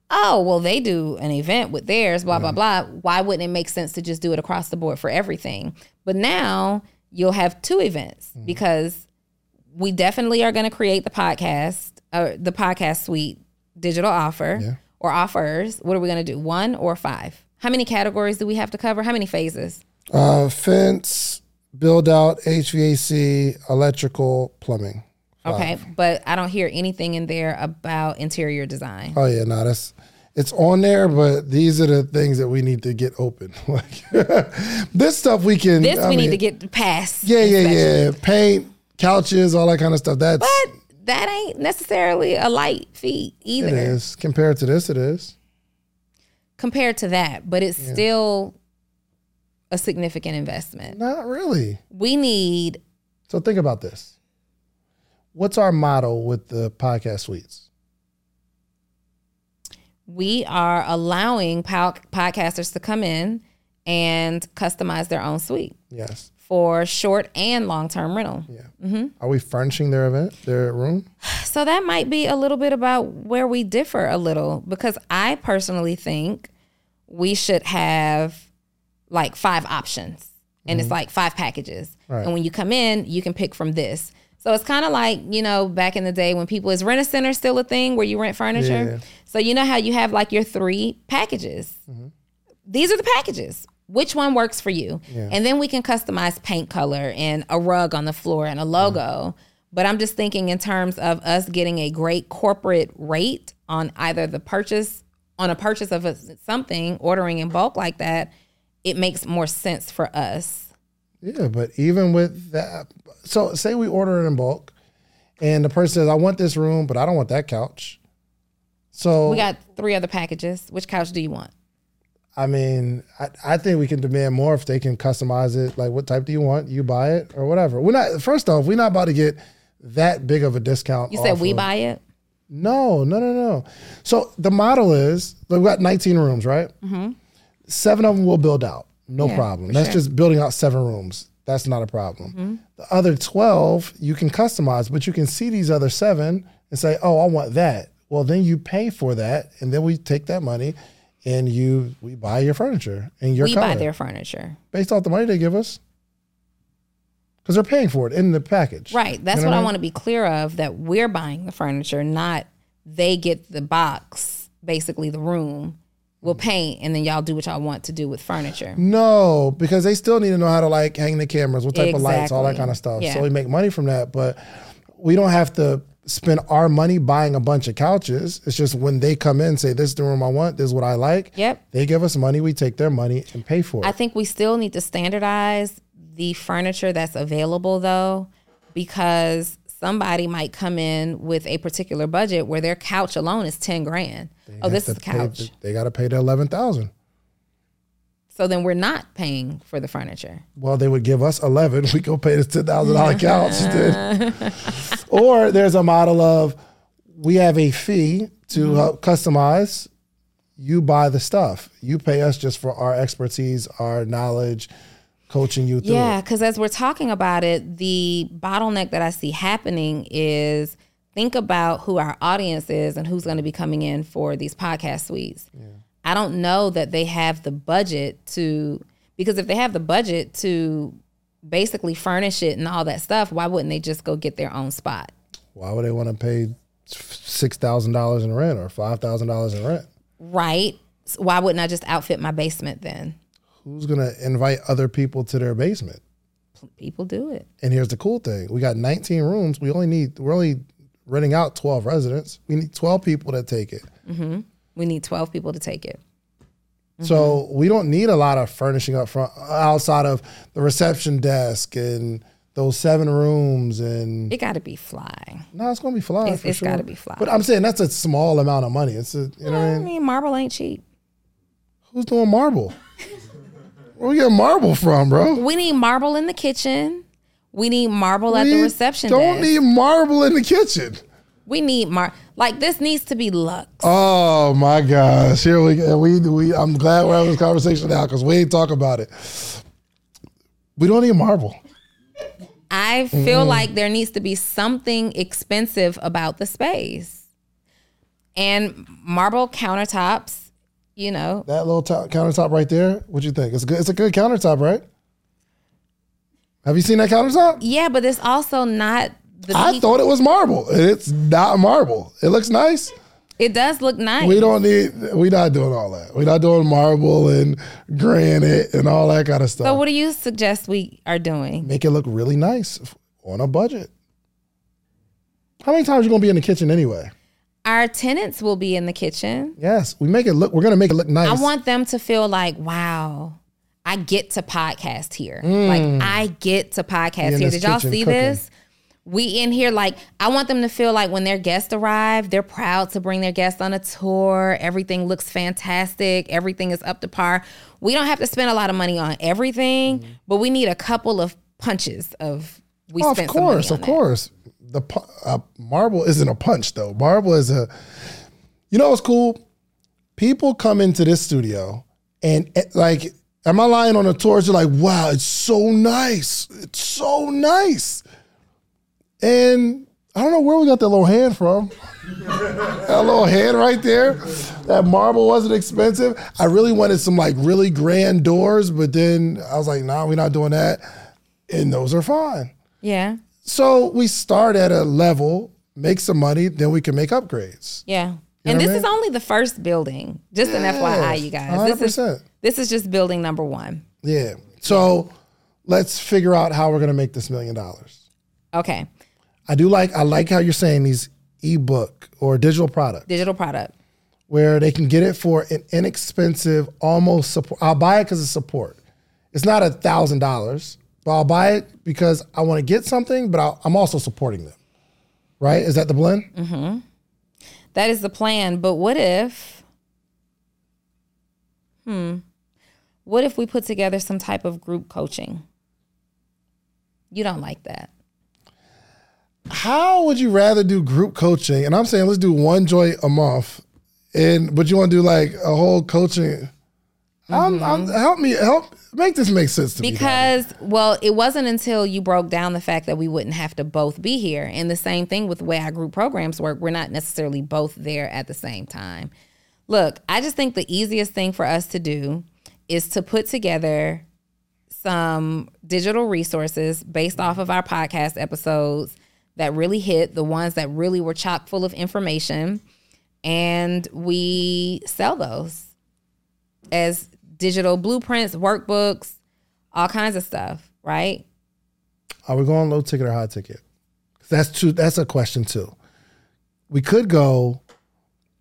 oh, well, they do an event with theirs, blah, mm-hmm. blah, blah. Why wouldn't it make sense to just do it across the board for everything? But now you'll have two events mm-hmm. because we definitely are going to create the podcast, uh, the podcast suite digital offer yeah. or offers. What are we going to do? One or five? How many categories do we have to cover? How many phases? Uh, fence, build out, H V A C, electrical, plumbing. Okay, but I don't hear anything in there about interior design. Oh yeah, no, that's it's on there, but these are the things that we need to get open. Like this stuff we can. This I we mean, need to get past. Yeah, yeah, especially. yeah. Paint, couches, all that kind of stuff. That's but that ain't necessarily a light feat either. It is compared to this. It is compared to that, but it's yeah. still a significant investment. Not really. We need. So think about this. What's our motto with the podcast suites? We are allowing po- podcasters to come in and customize their own suite. Yes. For short and long-term rental. Yeah. Mm-hmm. Are we furnishing their event, their room? So that might be a little bit about where we differ a little, because I personally think we should have like five options and mm-hmm. it's like five packages. Right. And when you come in, you can pick from this. So it's kind of like, you know, back in the day when people, is rent-a-center still a thing where you rent furniture? Yeah. So you know how you have like your three packages. Mm-hmm. These are the packages. Which one works for you? Yeah. And then we can customize paint color and a rug on the floor and a logo. Mm-hmm. But I'm just thinking in terms of us getting a great corporate rate on either the purchase, on a purchase of a, something, ordering in bulk like that, it makes more sense for us. Yeah, but even with that, so say we order it in bulk and the person says, I want this room, but I don't want that couch. So we got three other packages. Which couch do you want? I mean, I, I think we can demand more if they can customize it. Like, what type do you want? You buy it or whatever. We're not, first off, we're not about to get that big of a discount. You said we of, buy it? No, no, no, no. So the model is, we've got nineteen rooms, right? Mm-hmm. Seven of them will build out. No yeah, problem. That's sure. just building out seven rooms. That's not a problem. Mm-hmm. The other twelve, you can customize, but you can see these other seven and say, oh, I want that. Well, then you pay for that. And then we take that money and you we buy your furniture and your We color. buy their furniture. Based off the money they give us. Because they're paying for it in the package. Right. That's you know what I, mean? I want to be clear of, that we're buying the furniture, not they get the box, basically the room. We'll paint, and then y'all do what y'all want to do with furniture. No, because they still need to know how to, like, hang the cameras, what type exactly. of lights, all that kind of stuff. Yeah. So we make money from that, but we don't have to spend our money buying a bunch of couches. It's just when they come in, say, this is the room I want, this is what I like. Yep. They give us money, we take their money and pay for it. I think we still need to standardize the furniture that's available though, because somebody might come in with a particular budget where their couch alone is ten grand. They oh, this is the couch. Pay, they got to pay their eleven thousand. So then we're not paying for the furniture. Well, they would give us eleven. We go pay this ten thousand dollars couch. Or there's a model of, we have a fee to mm-hmm. help customize. You buy the stuff. You pay us just for our expertise, our knowledge, coaching you through yeah, because as we're talking about it, the bottleneck that I see happening is think about who our audience is and who's going to be coming in for these podcast suites. Yeah. I don't know that they have the budget to, because if they have the budget to basically furnish it and all that stuff, why wouldn't they just go get their own spot? Why would they want to pay six thousand dollars in rent or five thousand dollars in rent? Right. So why wouldn't I just outfit my basement then? Who's going to invite other people to their basement? People do it. And here's the cool thing. We got nineteen rooms. We only need, we're only renting out twelve residents. We need twelve people to take it. Mm-hmm. We need twelve people to take it. Mm-hmm. So we don't need a lot of furnishing up front outside of the reception desk and those seven rooms. And it got to be fly. No, it's going to be fly. It's, it's sure. got to be fly. But I'm saying that's a small amount of money. It's a, you yeah, know what I mean? mean, marble ain't cheap. Who's doing marble? Where we get marble from, bro? We need marble in the kitchen. We need marble we at the reception desk. Don't need marble in the kitchen. We need marble. Like, this needs to be luxe. Oh, my gosh. Here we go. We, we, I'm glad we're having this conversation now because we ain't talking about it. We don't need marble. I feel mm. like there needs to be something expensive about the space. And marble countertops. You know, that little top, countertop right there. What you think? It's good. It's a good countertop, right? Have you seen that countertop? Yeah, but it's also not. The I peak. thought it was marble. It's not marble. It looks nice. It does look nice. We don't need. We're not doing all that. We're not doing marble and granite and all that kind of stuff. So, what do you suggest we are doing? Make it look really nice on a budget. How many times are you gonna be in the kitchen anyway? Our tenants will be in the kitchen. Yes, we make it look, we're going to make it look nice. I want them to feel like, wow, I get to podcast here. Mm. Like, I get to podcast here. Did y'all see cooking. this? We in here, like, I want them to feel like when their guests arrive, they're proud to bring their guests on a tour. Everything looks fantastic. Everything is up to par. We don't have to spend a lot of money on everything, mm. but we need a couple of punches of we oh, spent some money on that. Of course, of course. The uh, marble isn't a punch though. Marble is a, you know what's cool? People come into this studio and it, like, am I lying on the tours? They're like, wow, it's so nice. It's so nice. And I don't know where we got that little hand from. That little hand right there. That marble wasn't expensive. I really wanted some like really grand doors, but then I was like, nah, we're not doing that. And those are fine. Yeah. So we start at a level, make some money, then we can make upgrades. Yeah. You know and this I mean? is only the first building. Just yes, an F Y I, you guys. one hundred percent. This is, this is just building number one. Yeah. So let's figure out how we're going to make this million dollars. Okay. I do like, I like how you're saying these ebook or digital product. Digital product. Where they can get it for an inexpensive, almost support. I'll buy it because it's support. It's not a thousand dollars. But I'll buy it because I want to get something, but I'll, I'm also supporting them, right? Is that the blend? Mm-hmm. That is the plan. But what if, hmm, what if we put together some type of group coaching? You don't like that. How would you rather do group coaching? And I'm saying let's do one joint a month, and but you want to do like a whole coaching. Mm-hmm. I'm, I'm, help me, help make this make sense to me. Because, well, it wasn't until you broke down the fact that we wouldn't have to both be here. And the same thing with the way our group programs work. We're not necessarily both there at the same time. Look, I just think the easiest thing for us to do is to put together some digital resources based off of our podcast episodes that really hit, the ones that really were chock full of information, and we sell those as digital blueprints, workbooks, all kinds of stuff, right? Are we going low ticket or high ticket? That's too, that's a question too. we could go,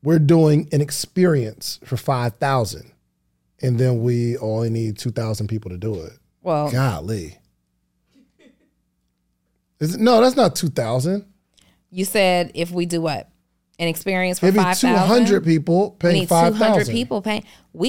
we're doing an experience for five thousand and then we only need two thousand people to do it. Well, golly. Is it, no, that's not two thousand. You said if we do what? An experience for five thousand? Maybe two hundred people paying five thousand. two hundred people paying. We-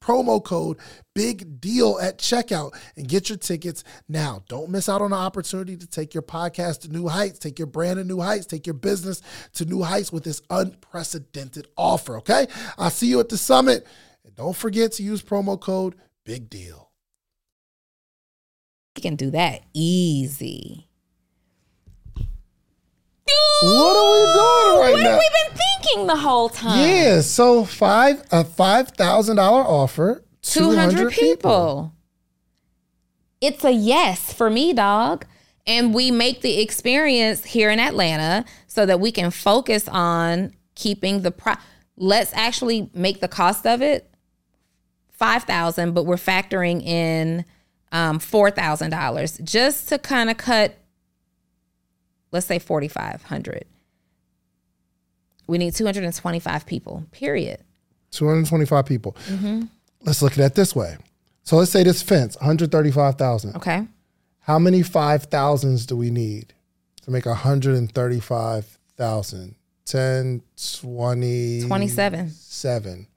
promo code Big Deal at checkout and get your tickets now. Don't miss out on the opportunity to take your podcast to new heights, take your brand to new heights, take your business to new heights with this unprecedented offer. Okay. I'll see you at the summit. And don't forget to use promo code Big Deal. You can do that easy. Dude, what are we doing right what now? What have we been thinking the whole time? Yeah, so five a five thousand dollars offer, two hundred people. people. It's a yes for me, dog. And we make the experience here in Atlanta so that we can focus on keeping the pro. Let's actually make the cost of it five thousand dollars, but we're factoring in um, four thousand dollars just to kind of cut. Let's say forty-five hundred. We need two hundred twenty-five people, period. two hundred twenty-five people. Mm-hmm. Let's look at it this way. So let's say this fence, one hundred thirty-five thousand. Okay. How many five thousands do we need to make one hundred thirty-five thousand? ten, twenty. twenty-seven. Seven.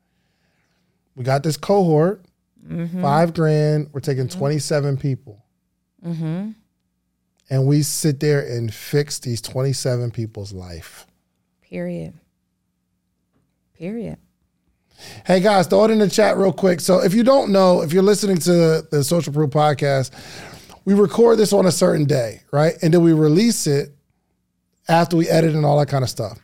We got this cohort, mm-hmm. five grand. We're taking mm-hmm. twenty-seven people. Mm-hmm. And we sit there and fix these twenty-seven people's life. Period. Period. Hey guys, throw it in the chat real quick. So if you don't know, if you're listening to the Social Proof Podcast, we record this on a certain day, right? And then we release it after we edit and all that kind of stuff.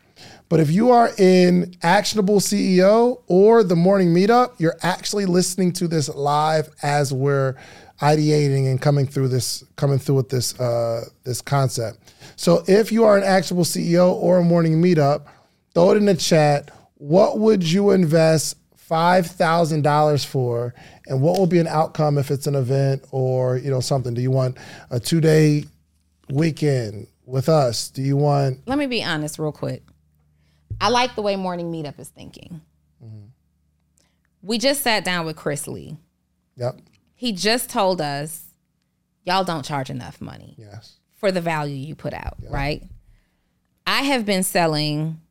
But if you are in Actionable C E O or the Morning Meetup, you're actually listening to this live as we're ideating and coming through this, coming through with this, uh, this concept. So if you are an Actionable C E O or a Morning Meetup, throw it in the chat. What would you invest five thousand dollars for? And what will be an outcome if it's an event or, you know, something? Do you want a two day weekend with us? Do you want? Let me be honest real quick. I like the way Morning Meetup is thinking. Mm-hmm. We just sat down with Chris Lee. Yep. He just told us, y'all don't charge enough money yes. for the value you put out, yep. right? I have been selling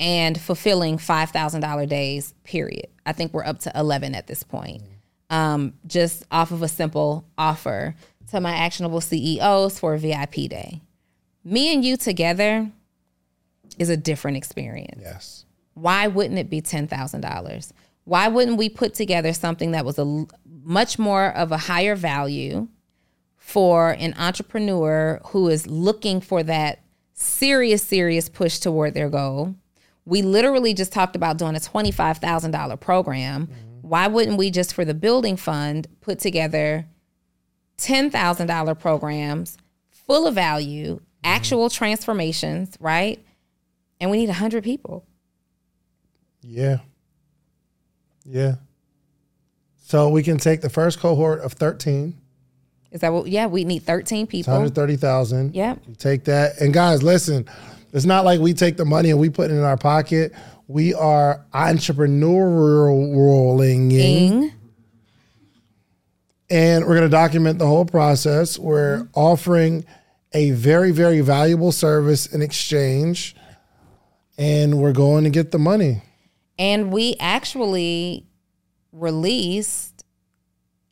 and fulfilling five thousand dollars days, period. I think we're up to eleven at this point. Mm-hmm. Um, just off of a simple offer to my Actionable C E Os for a V I P day. Me and you together is a different experience. Yes. Why wouldn't it be ten thousand dollars? Why wouldn't we put together something that was a much more of a higher value for an entrepreneur who is looking for that serious, serious push toward their goal? We literally just talked about doing a twenty-five thousand dollars program. Mm-hmm. Why wouldn't we just for the building fund put together ten thousand dollars programs full of value, mm-hmm. actual transformations, right? And we need one hundred people. Yeah. Yeah. So we can take the first cohort of thirteen. Is that what? Yeah, we need thirteen people. one hundred thirty thousand. Yeah. Take that. And guys, listen, it's not like we take the money and we put it in our pocket. We are entrepreneurialing. Ing. And we're going to document the whole process. We're offering a very, very valuable service in exchange. And we're going to get the money. And we actually released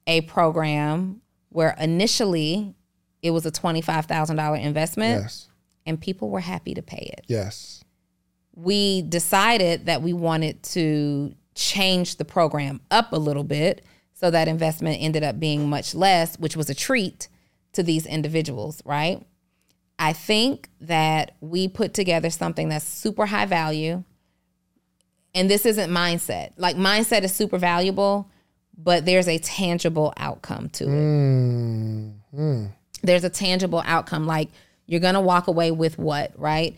a program where initially it was a twenty-five thousand dollars investment. Yes. And people were happy to pay it. Yes. We decided that we wanted to change the program up a little bit. So that investment ended up being much less, which was a treat to these individuals, right? I think that we put together something that's super high value. And this isn't mindset. Like mindset is super valuable, but there's a tangible outcome to it. Mm, mm. There's a tangible outcome. Like you're going to walk away with what, right?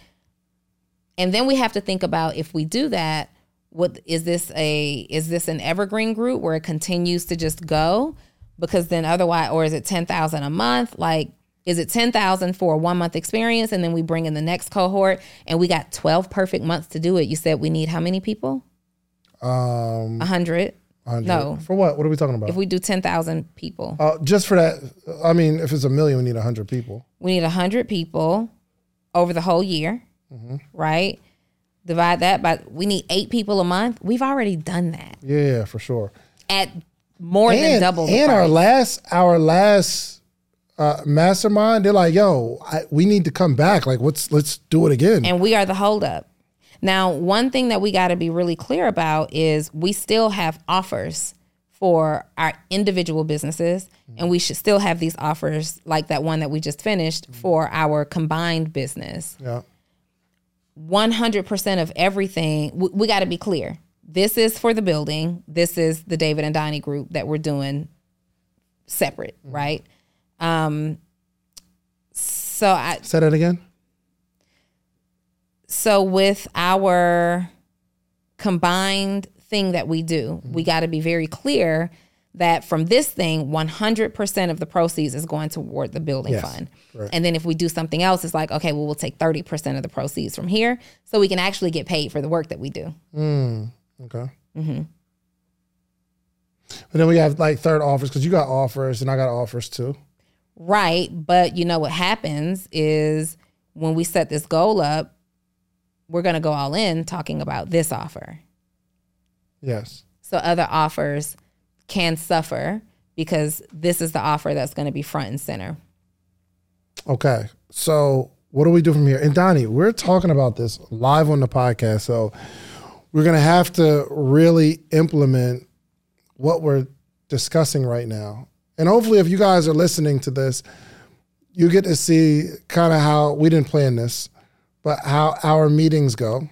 And then we have to think about if we do that, what is this a, is this an evergreen group where it continues to just go? Because then otherwise, or is it ten thousand a month? Like, is it ten thousand for a one month experience? And then we bring in the next cohort and we got twelve perfect months to do it. You said we need how many people? Um, one hundred. one hundred. No. For what? What are we talking about? If we do ten thousand people. Uh, just for that. I mean, if it's a million, we need one hundred people. We need one hundred people over the whole year. Mm-hmm. Right? Divide that by, we need eight people a month. We've already done that. Yeah, for sure. At more and, than double the and price. And our last, our last, Uh, mastermind, they're like, yo, I, we need to come back. Like, let's let's do it again. And we are the holdup. Now, one thing that we got to be really clear about is we still have offers for our individual businesses, mm-hmm. and we should still have these offers like that one that we just finished mm-hmm. for our combined business. Yeah, one hundred percent of everything. We, we got to be clear. This is for the building. This is the David and Donnie group that we're doing separate, mm-hmm. right? Um, so I say that again. So with our combined thing that we do, mm-hmm. we got to be very clear that from this thing, one hundred percent of the proceeds is going toward the building yes, fund. Right. And then if we do something else, it's like, okay, well, we'll take thirty percent of the proceeds from here so we can actually get paid for the work that we do. Mm, okay. Mm-hmm. But then we have like third offers because you got offers and I got offers too. Right, but you know what happens is when we set this goal up, we're going to go all in talking about this offer. Yes. So other offers can suffer because this is the offer that's going to be front and center. Okay, so what do we do from here? And Donnie, we're talking about this live on the podcast, so we're going to have to really implement what we're discussing right now. And hopefully if you guys are listening to this, you get to see kind of how we didn't plan this, but how our meetings go.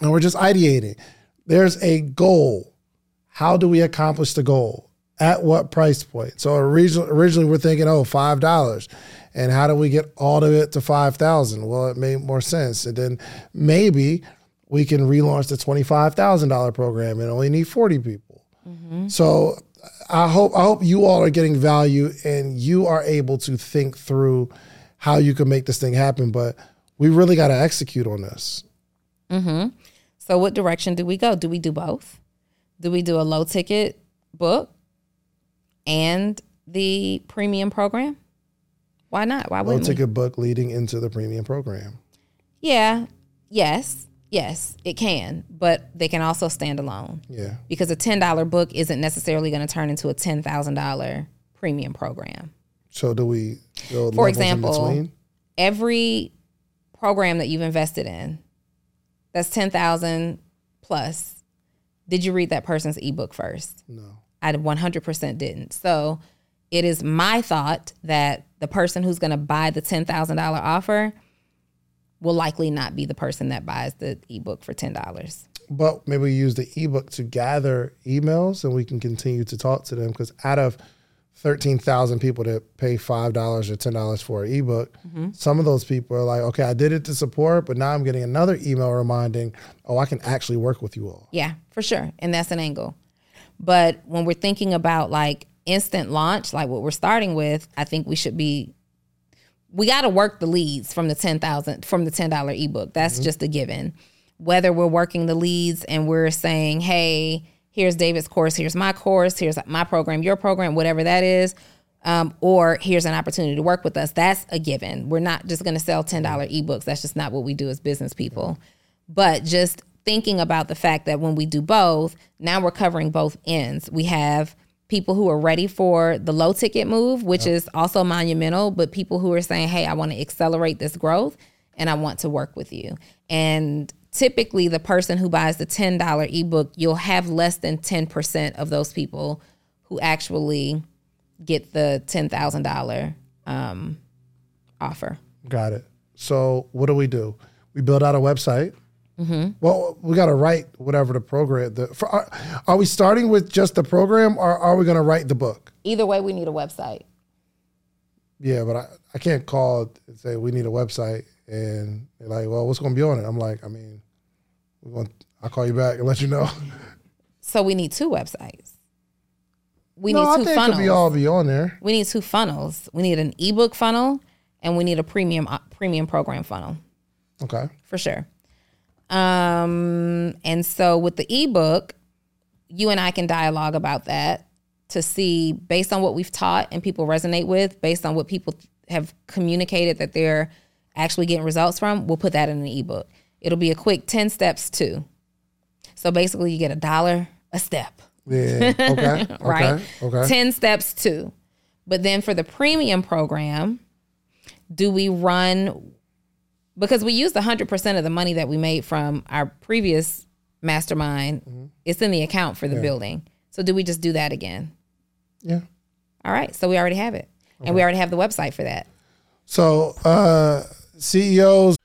And we're just ideating. There's a goal. How do we accomplish the goal? At what price point? So originally, originally we're thinking, oh, five dollars. And how do we get all of it to five thousand dollars? Well, it made more sense. And then maybe we can relaunch the twenty-five thousand dollars program and only need forty people. Mm-hmm. So I hope I hope you all are getting value and you are able to think through how you can make this thing happen. But we really got to execute on this. Mm-hmm. So what direction do we go? Do we do both? Do we do a low ticket book and the premium program? Why not? Why wouldn't we? Low ticket book leading into the premium program. Yeah. Yes. Yes, it can, but they can also stand alone. Yeah. Because a ten dollar book isn't necessarily going to turn into a ten thousand dollars premium program. So do we go for example, in between? Every program that you've invested in that's ten thousand plus, did you read that person's ebook first? No. I one hundred percent didn't. So it is my thought that the person who's going to buy the ten thousand dollars offer will likely not be the person that buys the ebook for ten dollars. But maybe we use the ebook to gather emails and we can continue to talk to them, because out of thirteen thousand people that pay five dollars or ten dollars for an ebook, mm-hmm. some of those people are like, okay, I did it to support, but now I'm getting another email reminding, oh, I can actually work with you all. Yeah, for sure. And that's an angle. But when we're thinking about like instant launch, like what we're starting with, I think we should be We got to work the leads from the ten thousand from the ten dollar ebook. That's mm-hmm. just a given. Whether we're working the leads and we're saying, hey, here's David's course, here's my course, here's my program, your program, whatever that is, um, or here's an opportunity to work with us. That's a given. We're not just going to sell ten dollar ebooks. That's just not what we do as business people. But just thinking about the fact that when we do both, now we're covering both ends. We have people who are ready for the low ticket move, which yep. is also monumental, but people who are saying, hey, I want to accelerate this growth and I want to work with you. And typically the person who buys the ten dollar ebook, you'll have less than ten percent of those people who actually get the ten thousand dollars um, offer. Got it. So what do we do? We build out a website. Mm-hmm. Well, we got to write whatever the program. The, for our, are we starting with just the program, or are we going to write the book? Either way, we need a website. Yeah, but I, I can't call and say we need a website, and they're like, well, what's going to be on it? I'm like, I mean, we're going. I'll call you back and let you know. So we need two websites. We no, need two I think funnels. It could be all be on there. We need two funnels. We need an ebook funnel, and we need a premium uh, premium program funnel. Okay, for sure. Um, and so with the ebook, you and I can dialogue about that to see, based on what we've taught and people resonate with, based on what people have communicated that they're actually getting results from, we'll put that in an ebook. It'll be a quick ten steps too. So basically you get a dollar a step. Yeah. Okay. Right. Okay. Okay. ten steps too. But then for the premium program, do we run, because we used one hundred percent of the money that we made from our previous mastermind. Mm-hmm. It's in the account for the yeah. building. So do we just do that again? Yeah. All right. So we already have it. All and right. we already have the website for that. So uh, C E Os.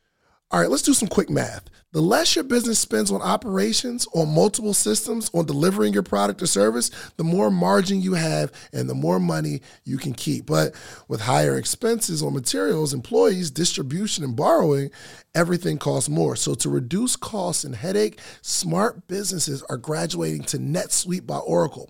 All right, let's do some quick math. The less your business spends on operations, on multiple systems, on delivering your product or service, the more margin you have and the more money you can keep. But with higher expenses on materials, employees, distribution, and borrowing, everything costs more. So to reduce costs and headache, smart businesses are graduating to NetSuite by Oracle.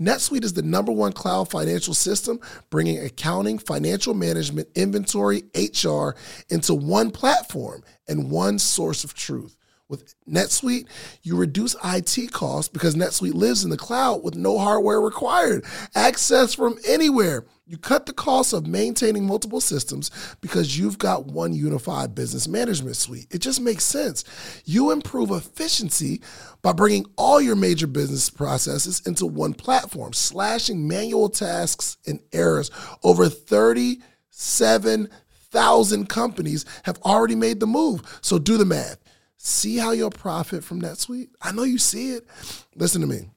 NetSuite is the number one cloud financial system, bringing accounting, financial management, inventory, H R into one platform and one source of truth. With NetSuite, you reduce I T costs because NetSuite lives in the cloud with no hardware required. Access from anywhere. You cut the cost of maintaining multiple systems because you've got one unified business management suite. It just makes sense. You improve efficiency by bringing all your major business processes into one platform, slashing manual tasks and errors. Over thirty-seven thousand companies have already made the move. So do the math. See how you'll profit from NetSuite. I know you see it. Listen to me.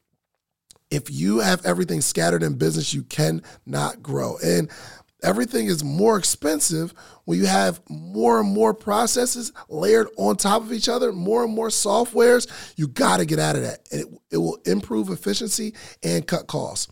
If you have everything scattered in business, you cannot grow. And everything is more expensive when you have more and more processes layered on top of each other, more and more softwares. You got to get out of that. And it, it will improve efficiency and cut costs.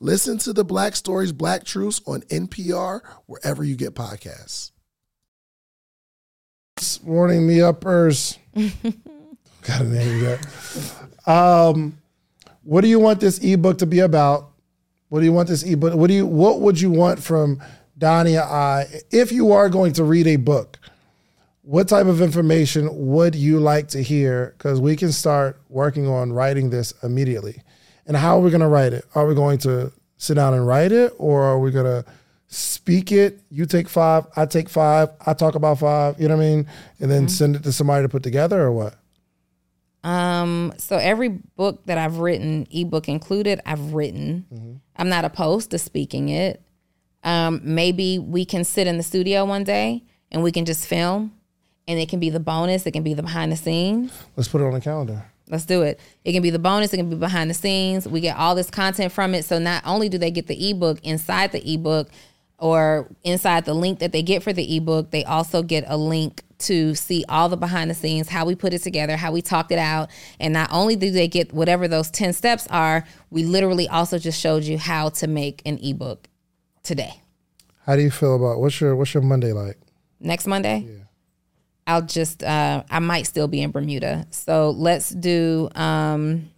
Listen to the Black Stories, Black Truths on N P R, wherever you get podcasts. Morning Me-uppers. Gotta name that. Um, what do you want this ebook to be about? What do you want this ebook? What do you what would you want from Donnie and I? If you are going to read a book, what type of information would you like to hear? Because we can start working on writing this immediately. And how are we going to write it? Are we going to sit down and write it? Or are we going to speak it? You take five, I take five, I talk about five, you know what I mean? And then mm-hmm. send it to somebody to put together or what? Um. So every book that I've written, ebook included, I've written. Mm-hmm. I'm not opposed to speaking it. Um. Maybe we can sit in the studio one day and we can just film. And it can be the bonus. It can be the behind the scenes. Let's put it on the calendar. Let's do it. It can be the bonus. It can be behind the scenes. We get all this content from it. So not only do they get the ebook inside the ebook or inside the link that they get for the ebook, they also get a link to see all the behind the scenes, how we put it together, how we talked it out. And not only do they get whatever those ten steps are, we literally also just showed you how to make an ebook today. How do you feel about what's your what's your Monday like? Next Monday? Yeah. I'll just, uh, I might still be in Bermuda. So let's do, um,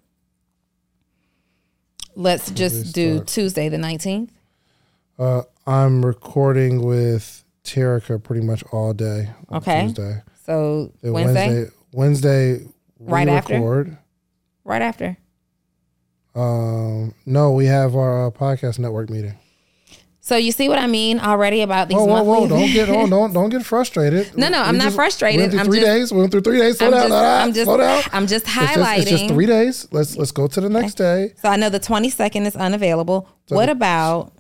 let's just do Tuesday the nineteenth. Uh, I'm recording with Terika pretty much all day on okay. Tuesday. So then Wednesday? Wednesday, Wednesday we right record. After? Right after? Um, no, we have our uh, podcast network meeting. So you see what I mean already about these whoa, monthly. Whoa, whoa, don't get on, don't don't get frustrated. No, no, I'm we not just, frustrated. We went through I'm three just, days. We went through three days. Slow I'm down, just, I'm just, slow down. I'm just highlighting. It's just, it's just three days. Let's let's go to the next okay. day. So I know the twenty-second is unavailable. So what the, about?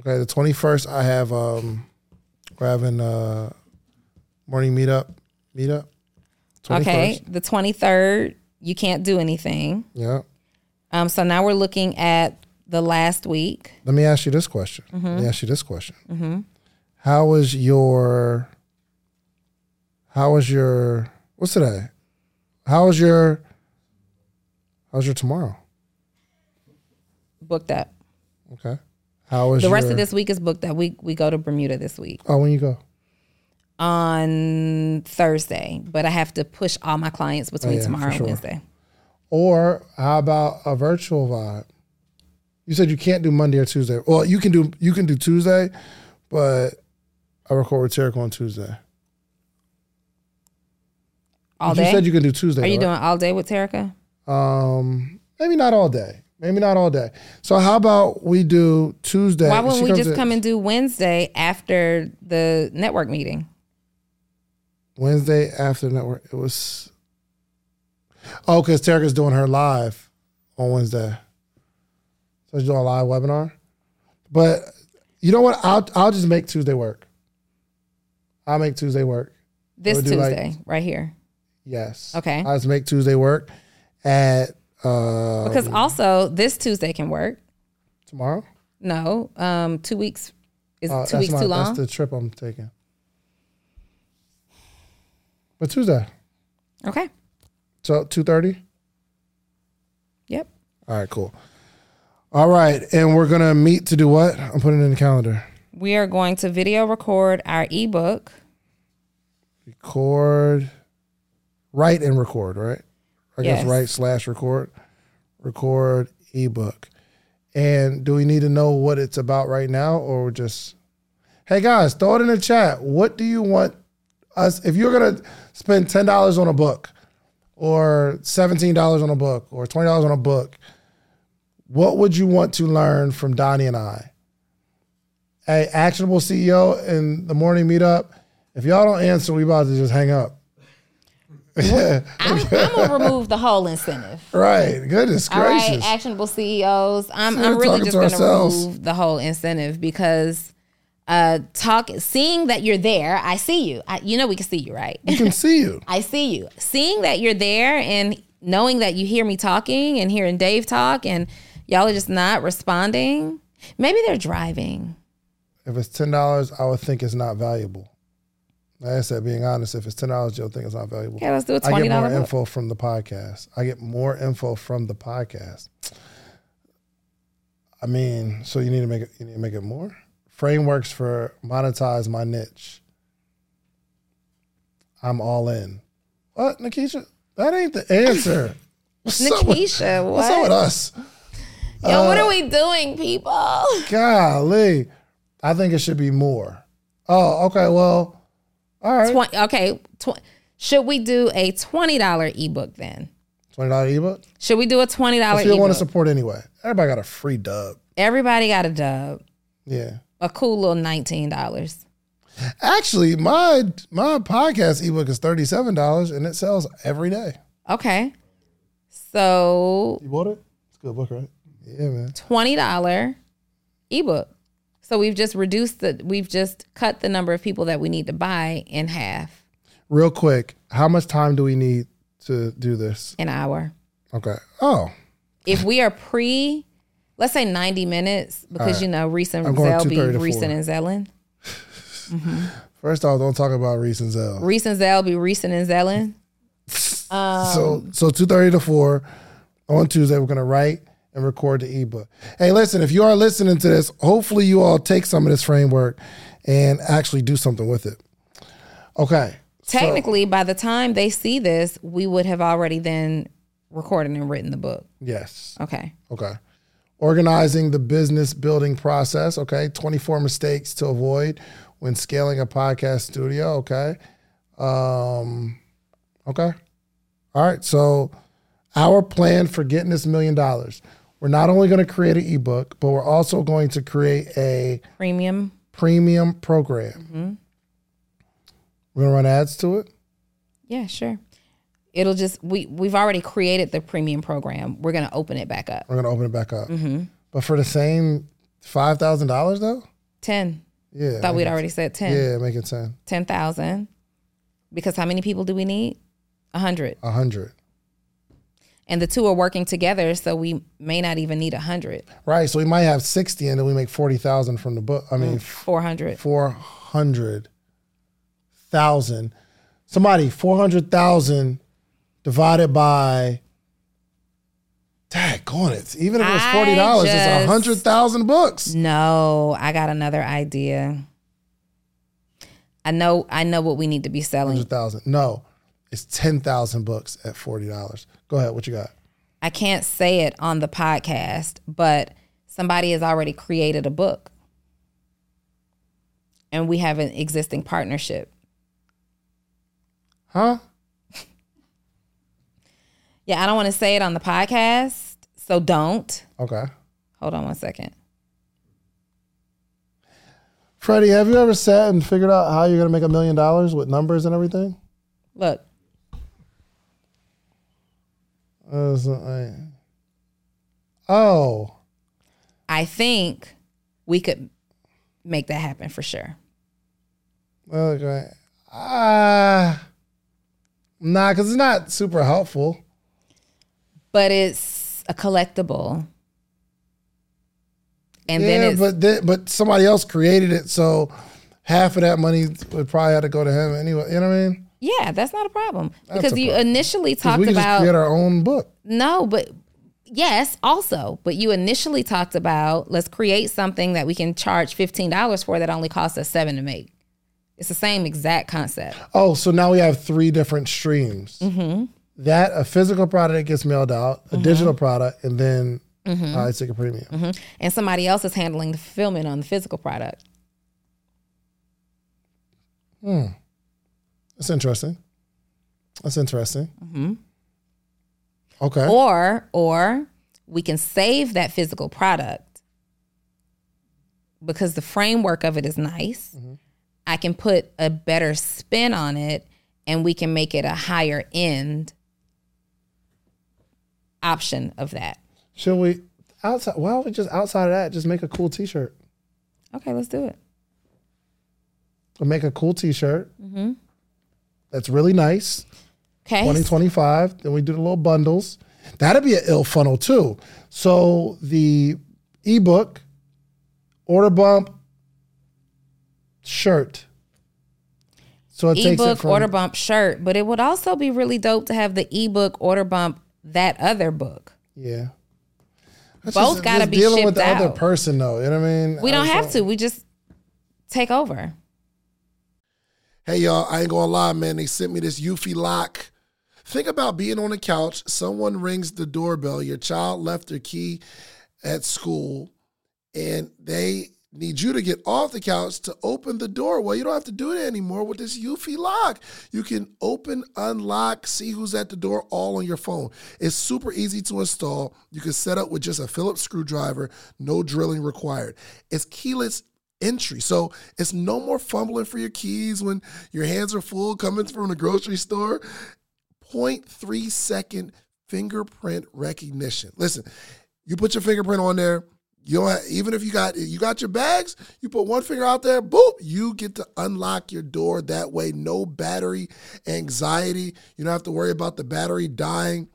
Okay, the twenty-first. I have um, we're having a morning meetup. Meetup. twenty-first. Okay, the twenty-third. You can't do anything. Yeah. Um. So now we're looking at. The last week. Let me ask you this question. Mm-hmm. Let me ask you this question. Mm-hmm. How was your, how was your, what's today? How was your, how's your tomorrow? Booked up. Okay. How is the rest your, of this week is booked up. We we go to Bermuda this week. Oh, when you go? On Thursday, but I have to push all my clients between oh, yeah, tomorrow and sure. Wednesday. Or how about a virtual vibe? you said you can't do Monday or Tuesday. Well, you can do you can do Tuesday, but I record with Terika on Tuesday. All you day? You said you can do Tuesday. Are you right? doing all day with Terika? Um, maybe not all day. Maybe not all day. So how about we do Tuesday? Why wouldn't we just in. come and do Wednesday after the network meeting? Wednesday after network. It was... Oh, because Terika's doing her live on Wednesday. So she's doing a live webinar. But you know what? I'll I'll just make Tuesday work. I'll make Tuesday work. This Tuesday, like, right here. Yes. Okay. I'll just make Tuesday work at... Um, because also this Tuesday can work. Tomorrow? No. Um, two weeks. Is uh, two weeks my, too long? That's the trip I'm taking. But Tuesday. Okay. So two thirty? Yep. All right, cool. All right. And we're going to meet to do what? I'm putting it in the calendar. We are going to video record our ebook. Record. Write and record, right? I yes. guess write slash record. Record ebook. And do we need to know what it's about right now, or just, hey guys, throw it in the chat. What do you want us, if you're going to spend ten dollars on a book, or seventeen dollars on a book, or twenty dollars on a book, what would you want to learn from Donnie and I? Hey, Actionable C E O in the morning meetup, if y'all don't answer, we about to just hang up. I'm, I'm gonna remove the whole incentive. Right, goodness gracious. All right, Actionable C E Os. I'm, I'm really just gonna ourselves. remove the whole incentive because uh, talk, seeing that you're there, I see you. I, you know we can see you, right? We can see you. I see you. Seeing that you're there and knowing that you hear me talking and hearing Dave talk and y'all are just not responding. Maybe they're driving. If it's ten dollars, I would think it's not valuable. Like I said, being honest, if it's ten dollars, you'll think it's not valuable. Okay, let's do a twenty dollars. I get more book. info from the podcast. I get more info from the podcast. I mean, so you need to make it, you need to make it more? Frameworks for monetize my niche. I'm all in. What, Nikisha? That ain't the answer. What's Nikisha, up with, what? What's up with us? Yo, uh, what are we doing, people? Golly. I think it should be more. Oh, okay, well... All right. twenty, okay. Tw- should we do a twenty dollars ebook then? twenty dollars ebook? Should we do a twenty dollars ebook? If you want to support anyway. Everybody got a free dub. Everybody got a dub. Yeah. A cool little nineteen dollars. Actually, my my podcast ebook is thirty-seven dollars and it sells every day. Okay. So. You bought it? It's a good book, right? Yeah, man. twenty dollars ebook. So we've just reduced the, we've just cut the number of people that we need to buy in half. Real quick, how much time do we need to do this? An hour. Okay. Oh. If we are pre, let's say ninety minutes, because right. you know, Reese and Zell be Reese and Zellin. Mm-hmm. First off, don't talk about Reese and Zell. Reese and Zell be Reese and Zellin. um, so so two thirty to four on Tuesday, we're going to write and record the ebook. Hey, listen, if you are listening to this, hopefully you all take some of this framework and actually do something with it. Okay. Technically, so, by the time they see this, we would have already then recorded and written the book. Yes. Okay. Okay. Organizing the business building process. Okay. twenty-four mistakes to avoid when scaling a podcast studio. Okay. Um, okay. All right. So our plan for getting this million dollars. We're not only going to create an ebook, but we're also going to create a premium premium program. Mm-hmm. We're going to run ads to it? Yeah, sure. It'll just, we, we've already created the premium program. We're going to open it back up. We're going to open it back up. Mm-hmm. But for the same five thousand dollars though? ten. Yeah. Thought we'd already said ten. Yeah, make it ten. ten thousand. Because how many people do we need? one hundred. one hundred. And the two are working together, so we may not even need one hundred. Right, so we might have sixty, and then we make forty thousand from the book. I mean, mm, four hundred. four hundred thousand. Somebody, four hundred thousand divided by, daggone it, even if it's forty dollars, just, it's one hundred thousand books. No, I got another idea. I know I know what we need to be selling. one hundred thousand, no. It's ten thousand books at forty dollars. Go ahead. What you got? I can't say it on the podcast, but Somebody has already created a book and we have an existing partnership. Huh? Yeah, I don't want to say it on the podcast, so don't. Okay. Hold on one second. Freddie, have you ever sat and figured out how you're going to make a million dollars with numbers and everything? Look. Uh, so I, oh. I think we could make that happen for sure. Okay. Uh, nah, because it's not super helpful. But it's a collectible. And yeah, then it's, but th- but somebody else created it, so half of that money would probably have to go to him anyway. You know what I mean? Yeah, that's not a problem that's because a you problem. initially talked we about just create our own book. No, but yes, also, but you initially talked about let's create something that we can charge fifteen dollars for that only costs us seven to make. It's the same exact concept. Oh, so now we have three different streams. Mm-hmm. That a physical product that gets mailed out, a mm-hmm. digital product, and then. Mm-hmm. Uh, I take a premium. Mm-hmm. And somebody else is handling the fulfillment on the physical product. Hmm. That's interesting. That's interesting. Mm-hmm. Okay. Or, or we can save that physical product because the framework of it is nice. Mm-hmm. I can put a better spin on it and we can make it a higher end option of that. Should we outside? Why don't we just outside of that, just make a cool T-shirt? Okay, let's do it. We'll make a cool T-shirt. Mm-hmm. That's really nice. Okay. twenty twenty-five Then we do the little bundles. That'd be an ill funnel too. So the ebook, order bump, shirt. So it ebook, takes it from order bump shirt, but it would also be really dope to have the ebook order bump that other book. Yeah. That's Both just, gotta just be dealing shipped with the out. Other person, though. You know what I mean? We don't have like, to. We just take over. Hey, y'all! I ain't gonna lie, man. They sent me this Eufy lock. Think about being on the couch. Someone rings the doorbell. Your child left their key at school, and they need you to get off the couch to open the door. Well, you don't have to do it anymore with this Eufy lock. You can open, unlock, see who's at the door all on your phone. It's super easy to install. You can set up with just a Phillips screwdriver, no drilling required. It's keyless entry, so it's no more fumbling for your keys when your hands are full coming from the grocery store. zero point three second fingerprint recognition. Listen, you put your fingerprint on there, You don't have, even if you got you got your bags, you put one finger out there, boop, you get to unlock your door that way. No battery anxiety. You don't have to worry about the battery dying.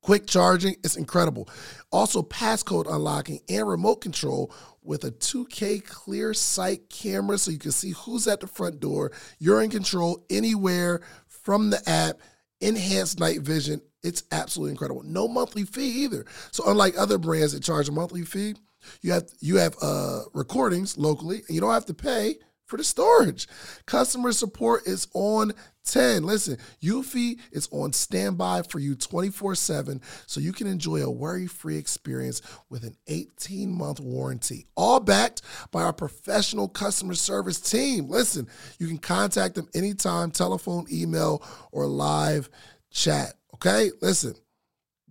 Quick charging. It's incredible. Also, passcode unlocking and remote control with a two K clear sight camera so you can see who's at the front door. You're in control anywhere from the app. Enhanced night vision. It's absolutely incredible. No monthly fee either. So unlike other brands that charge a monthly fee, you have you have uh, recordings locally, and you don't have to pay for the storage. Customer support is on ten. Listen, Eufy is on standby for you twenty-four seven, so you can enjoy a worry-free experience with an eighteen-month warranty, all backed by our professional customer service team. Listen, you can contact them anytime, telephone, email, or live chat. Okay, listen,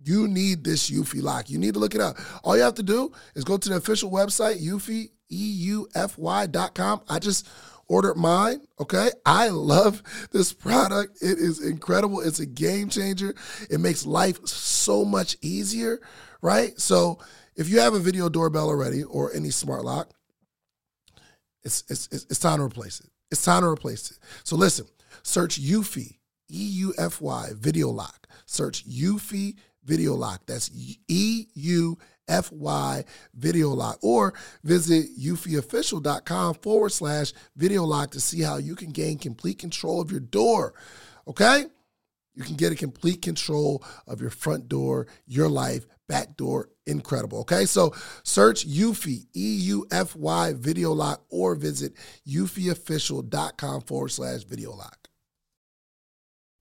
you need this Eufy lock. You need to look it up. All you have to do is go to the official website, Eufy, E U F Y dot com. I just ordered mine, okay? I love this product. It is incredible. It's a game changer. It makes life so much easier, right? So if you have a video doorbell already or any smart lock, it's, it's, it's time to replace it. It's time to replace it. So listen, search Eufy, E U F Y, video lock. Search Eufy Video Lock. That's E U F Y Video Lock. Or visit eufyofficial.com forward slash video lock to see how you can gain complete control of your door. Okay? You can get a complete control of your front door, your life, back door. Incredible. Okay? So search Eufy, E U F Y Video Lock, or visit eufyofficial.com forward slash video lock.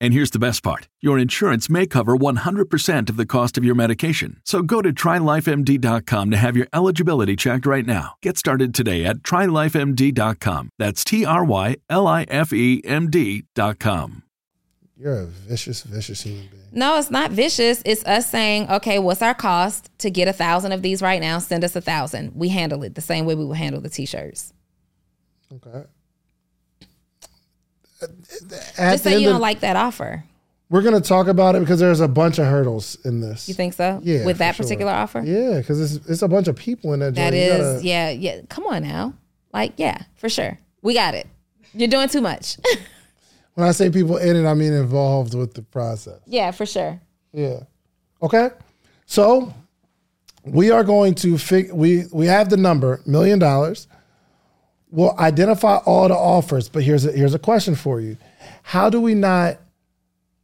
And here's the best part. Your insurance may cover one hundred percent of the cost of your medication. So go to try life M D dot com to have your eligibility checked right now. Get started today at try life M D dot com. That's T R Y L I F E M D dot com. You're a vicious, vicious human being. No, it's not vicious. It's us saying, okay, what's our cost to get a thousand of these right now? Send us a thousand. We handle it the same way we would handle the T-shirts. Okay. At Just say you don't of, like that offer. We're going to talk about it because there's a bunch of hurdles in this. You think so? Yeah. With that particular sure. offer? Yeah, because it's it's a bunch of people in that. That joint. is, gotta, yeah, yeah. Come on now. Like, yeah, for sure. We got it. You're doing too much. When I say people in it, I mean involved with the process. Yeah, for sure. Yeah. Okay. So we are going to, fig- we, we have the number, million dollars. We'll identify all the offers, but here's a, here's a question for you. How do we not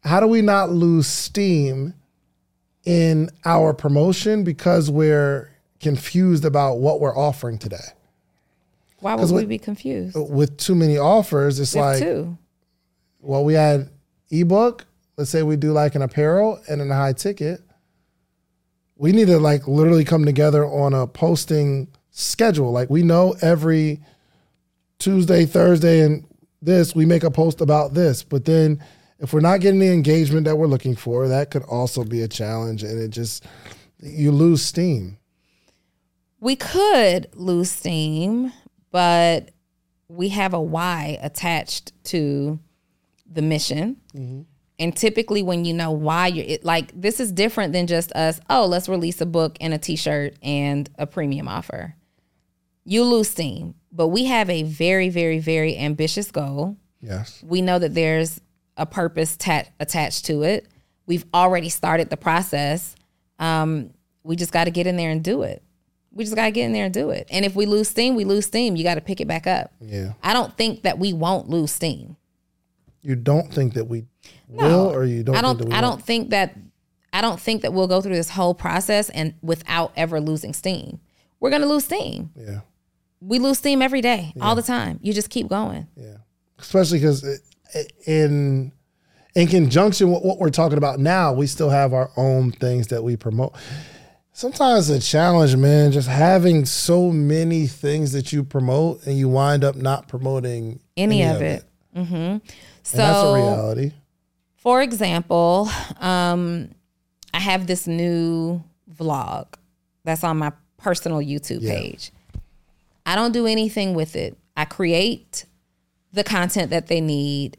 how do we not lose steam in our promotion because we're confused about what we're offering today? Why would we with, be confused? With too many offers, it's There's like two. Well, we had ebook, let's say we do like an apparel and then a high ticket. We need to like literally come together on a posting schedule. Like we know every Tuesday, Thursday, and this, we make a post about this. But then if we're not getting the engagement that we're looking for, that could also be a challenge. And it just, you lose steam. We could lose steam, but we have a why attached to the mission. Mm-hmm. And typically when you know why you're it, like, this is different than just us. Oh, let's release a book and a T-shirt and a premium offer. You lose steam. But we have a very, very, very ambitious goal. Yes. We know that there's a purpose tat- attached to it. We've already started the process. Um, we just got to get in there and do it. We just got to get in there and do it. And if we lose steam, we lose steam. You got to pick it back up. Yeah. I don't think that we won't lose steam. You don't think that we no, will, or you don't? I don't. Think that we I don't won't? think that. I don't think that we'll go through this whole process and without ever losing steam. We're gonna lose steam. Yeah. We lose steam every day, yeah. all the time. You just keep going. Yeah, especially because in in conjunction with what we're talking about now, we still have our own things that we promote. Sometimes it's a challenge, man, just having so many things that you promote and you wind up not promoting any, any of it. it. Mm-hmm. So and that's a reality. For example, um, I have this new vlog that's on my personal YouTube yeah. page. I don't do anything with it. I create the content that they need,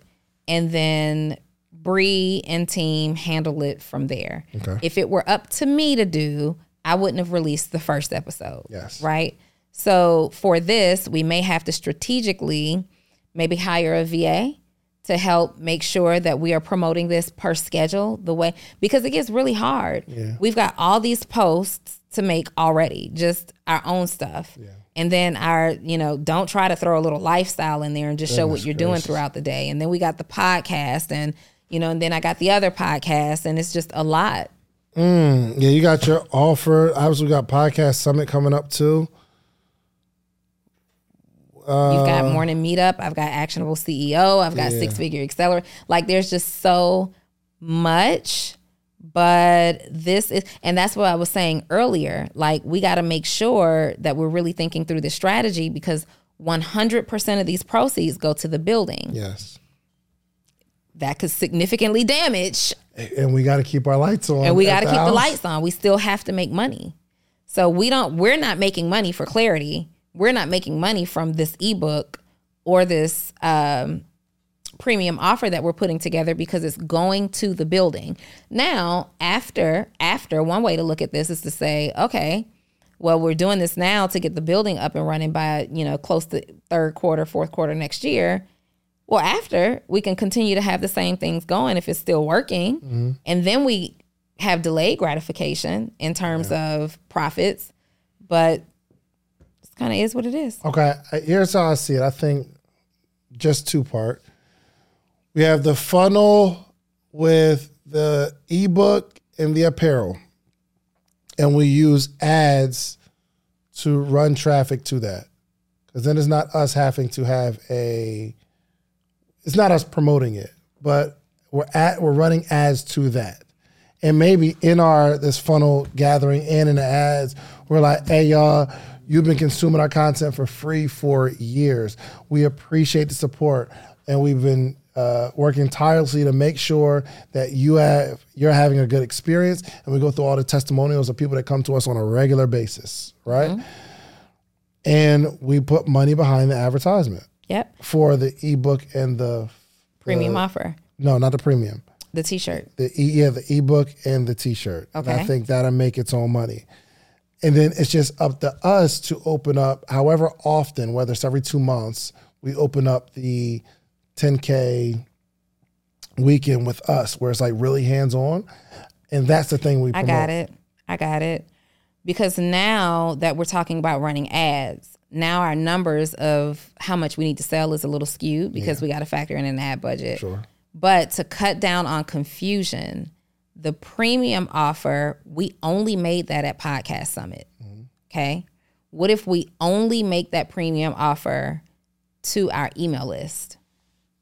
and then Bree and team handle it from there. Okay. If it were up to me to do, I wouldn't have released the first episode. Yes. Right? So for this, we may have to strategically maybe hire a V A to help make sure that we are promoting this per schedule the way, because it gets really hard. Yeah. We've got all these posts to make already, just our own stuff. Yeah. And then our, you know, don't try to throw a little lifestyle in there and just Goodness show what you're gracious. doing throughout the day. And then we got the podcast and, you know, and then I got the other podcast and it's just a lot. Mm, yeah, you got your offer. Obviously, we got Podcast Summit coming up too. Uh, You've got Morning Meetup. I've got Actionable C E O. I've got yeah. Six Figure Accelerator. Like, there's just so much. But this is, and that's what I was saying earlier. Like, we got to make sure that we're really thinking through this strategy because one hundred percent of these proceeds go to the building. Yes. That could significantly damage. And we got to keep our lights on. And we got to keep house. the lights on. We still have to make money. So we don't, we're not making money for clarity. We're not making money from this ebook or this um, premium offer that we're putting together because it's going to the building. Now, after, after one way to look at this is to say, okay, well, we're doing this now to get the building up and running by, you know, close to third quarter, fourth quarter next year. Well, after, we can continue to have the same things going if it's still working. Mm-hmm. And then we have delayed gratification in terms yeah. of profits, but it kind of is what it is. Okay. Here's how I see it. I think just two part. We have the funnel with the ebook and the apparel. And we use ads to run traffic to that. Because then it's not us having to have a, it's not us promoting it, but we're at, we're running ads to that. And maybe in our, this funnel gathering and in the ads, we're like, hey, y'all, you've been consuming our content for free for years. We appreciate the support. And we've been uh, working tirelessly to make sure that you have, you're having a good experience. And we go through all the testimonials of people that come to us on a regular basis, right? Mm-hmm. And we put money behind the advertisement. Yep. For the ebook and the premium the, offer. No, not the premium. The T-shirt. The e, yeah, the ebook and the T-shirt. Okay. And I think that'll make its own money. And then it's just up to us to open up, however often, whether it's every two months, we open up the ten K weekend with us where it's like really hands-on. And that's the thing we promote. I got it. I got it. Because now that we're talking about running ads, now our numbers of how much we need to sell is a little skewed because yeah. we got to factor in an ad budget. Sure. But to cut down on confusion, the premium offer, we only made that at Podcast Summit. Mm-hmm. Okay. What if we only make that premium offer to our email list?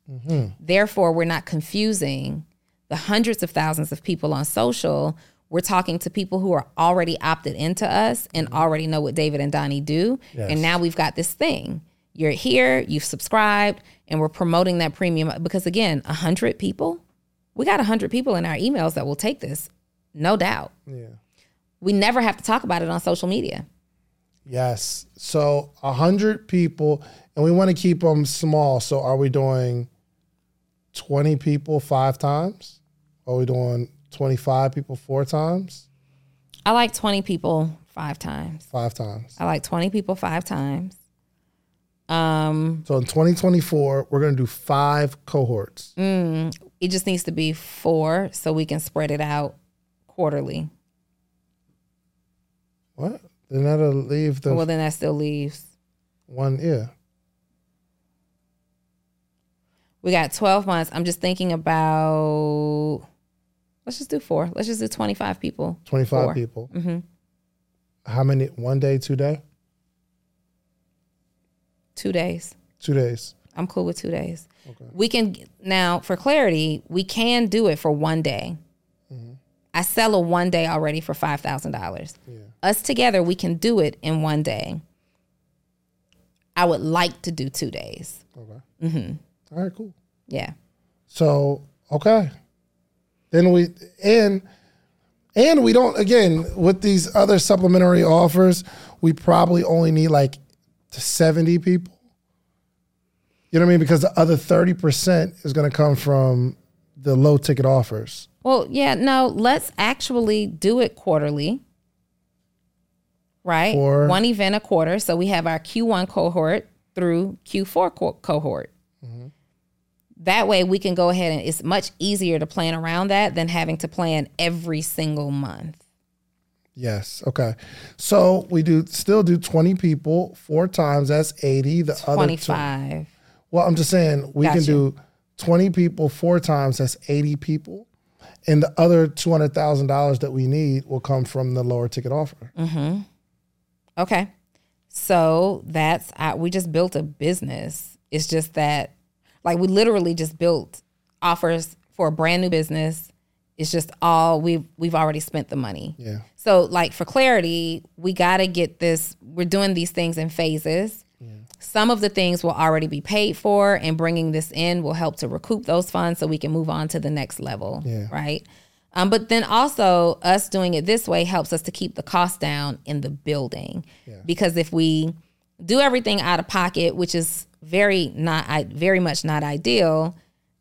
Mm-hmm. Therefore, we're not confusing the hundreds of thousands of people on social. We're talking to people who are already opted into us and mm-hmm. already know what David and Donnie do. Yes. And now we've got this thing. You're here, you've subscribed, and we're promoting that premium. Because again, one hundred people, we got one hundred people in our emails that will take this, no doubt. Yeah. We never have to talk about it on social media. Yes. So one hundred people, and we want to keep them small. So are we doing twenty people five times? Are we doing twenty-five people four times? I like twenty people five times. Five times. I like twenty people five times. Um, so in twenty twenty-four, we're going to do five cohorts. Mm, it just needs to be four so we can spread it out quarterly. What? Then that'll leave the... Well, then that still leaves... One, yeah. We got twelve months. I'm just thinking about... Let's just do four. Let's just do twenty-five people. twenty-five four. People. Mm-hmm. How many? One day, two day? Two days. Two days. I'm cool with two days. Okay. We can, now for clarity, we can do it for one day. Mm-hmm. I sell a one day already for five thousand dollars. Yeah. Us together, we can do it in one day. I would like to do two days. Okay. Mm-hmm. All right, cool. Yeah. So, okay. Then we, and, and we don't, again, with these other supplementary offers, we probably only need like to seventy people. You know what I mean? Because the other thirty percent is going to come from the low ticket offers. Well, yeah, no, let's actually do it quarterly, right? Or one event a quarter. So we have our Q one cohort through Q four co- cohort. Mm-hmm. That way we can go ahead and it's much easier to plan around that than having to plan every single month. Yes. Okay. So we do still do twenty people four times. That's eighty. The twenty-five. Other twenty-five. Well, I'm just saying we Got can you. do twenty people four times. That's eighty people. And the other two hundred thousand dollars that we need will come from the lower ticket offer. Mm-hmm. Okay. So that's, I, we just built a business. It's just that, like, we literally just built offers for a brand new business. It's just all, we've, we've already spent the money. Yeah. So, like, for clarity, we got to get this, we're doing these things in phases. Yeah. Some of the things will already be paid for, and bringing this in will help to recoup those funds so we can move on to the next level, yeah. right? Um, but then also, us doing it this way helps us to keep the cost down in the building. Yeah. Because if we do everything out of pocket, which is very not very much not ideal,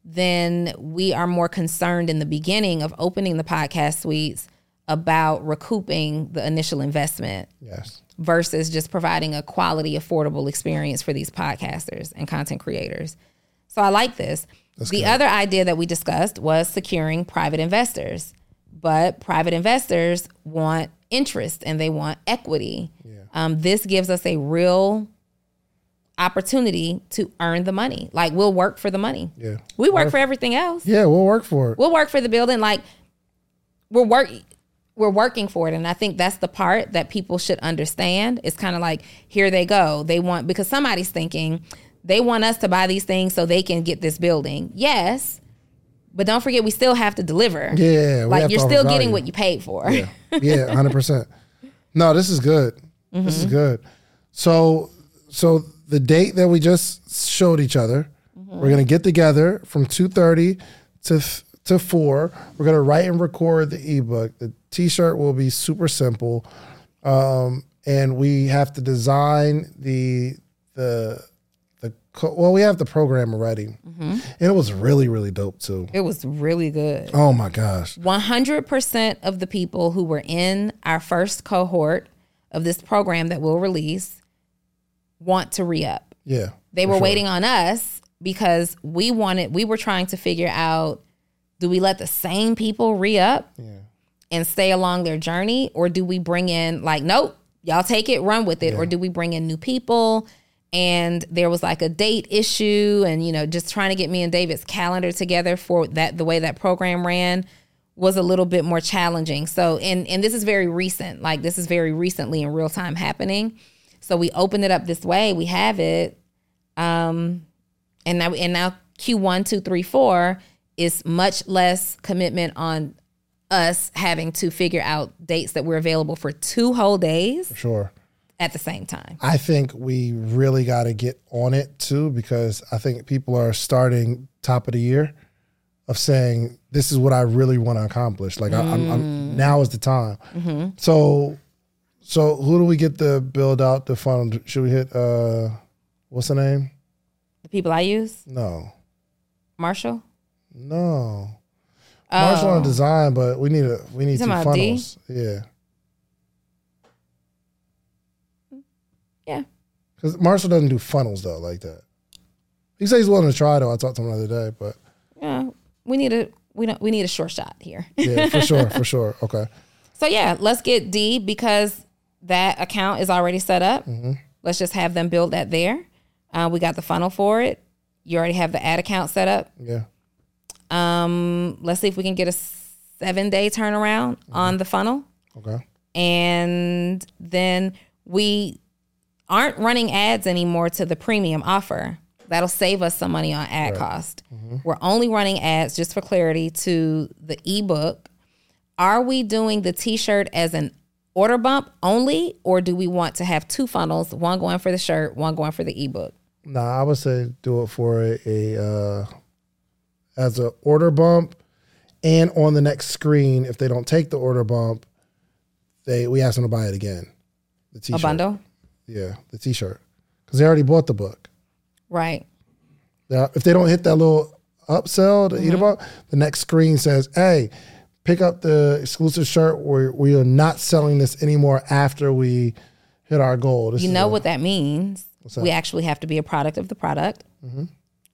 then we are more concerned in the beginning of opening the podcast suites about recouping the initial investment. Yes. Versus just providing a quality, affordable experience for these podcasters and content creators. So I like this. That's the good. Other idea that we discussed was securing private investors. But private investors want interest and they want equity. Yeah. Um, this gives us a real opportunity to earn the money. Like, we'll work for the money. Yeah, we work Our, for everything else. Yeah, we'll work for it. We'll work for the building. Like, we're work, we're working for it. And I think that's the part that people should understand. It's kind of like, here they go. They want, because somebody's thinking, they want us to buy these things so they can get this building. Yes, but don't forget, we still have to deliver. Yeah. Like, you're still getting what you paid for. Yeah, yeah, one hundred percent. No, this is good. Mm-hmm. This is good. So, so the date that we just showed each other, mm-hmm. we're going to get together from two thirty to to four. We're going to write and record the ebook. The t-shirt will be super simple. Um, and we have to design the, the, Well, we have the program already. Mm-hmm. And it was really, really dope, too. It was really good. Oh, my gosh. one hundred percent of the people who were in our first cohort of this program that we'll release want to re-up. Yeah. They were sure. waiting on us because we wanted, we were trying to figure out, do we let the same people re-up yeah. and stay along their journey? Or do we bring in, like, nope, y'all take it, run with it. Yeah. Or do we bring in new people? And there was like a date issue and, you know, just trying to get me and David's calendar together for that, the way that program ran was a little bit more challenging. So, and, and this is very recent, like this is very recently in real time happening. So we opened it up this way. We have it. Um, and now, and now Q one, two, three, four is much less commitment on us having to figure out dates that were available for two whole days. For sure. At the same time. I think we really got to get on it too, because I think people are starting top of the year of saying, this is what I really want to accomplish. Like, mm. I, I'm, I'm, now is the time. Mm-hmm. So, so who do we get to build out the funnel? Should we hit, uh, what's the name? The people I use? No. Marshall? No. Oh. Marshall on design, but we need a, we need two funnels. D? Yeah. Yeah. Because Marshall doesn't do funnels, though, like that. He says he's willing to try, though. I talked to him the other day, but... Yeah, we need a, we don't, we need a short shot here. Yeah, for sure, for sure. Okay. So, yeah, let's get D because that account is already set up. Mm-hmm. Let's just have them build that there. Uh, we got the funnel for it. You already have the ad account set up. Yeah. Um. Let's see if we can get a seven-day turnaround mm-hmm. on the funnel. Okay. And then we... aren't running ads anymore to the premium offer. That'll save us some money on ad right. cost. Mm-hmm. We're only running ads, just for clarity, to the ebook. Are we doing the t-shirt as an order bump only, or do we want to have two funnels, one going for the shirt, one going for the ebook? No, nah, I would say do it for a, a uh, as an order bump, and on the next screen, if they don't take the order bump, they we ask them to buy it again. The t-shirt. A bundle? Yeah, the t-shirt. Because they already bought the book. Right. Now, if they don't hit that little upsell to mm-hmm. eat about, the next screen says, hey, pick up the exclusive shirt. We're, we are not selling this anymore after we hit our goal. This you know a, what that means. What's that? We actually have to be a product of the product. Mm-hmm.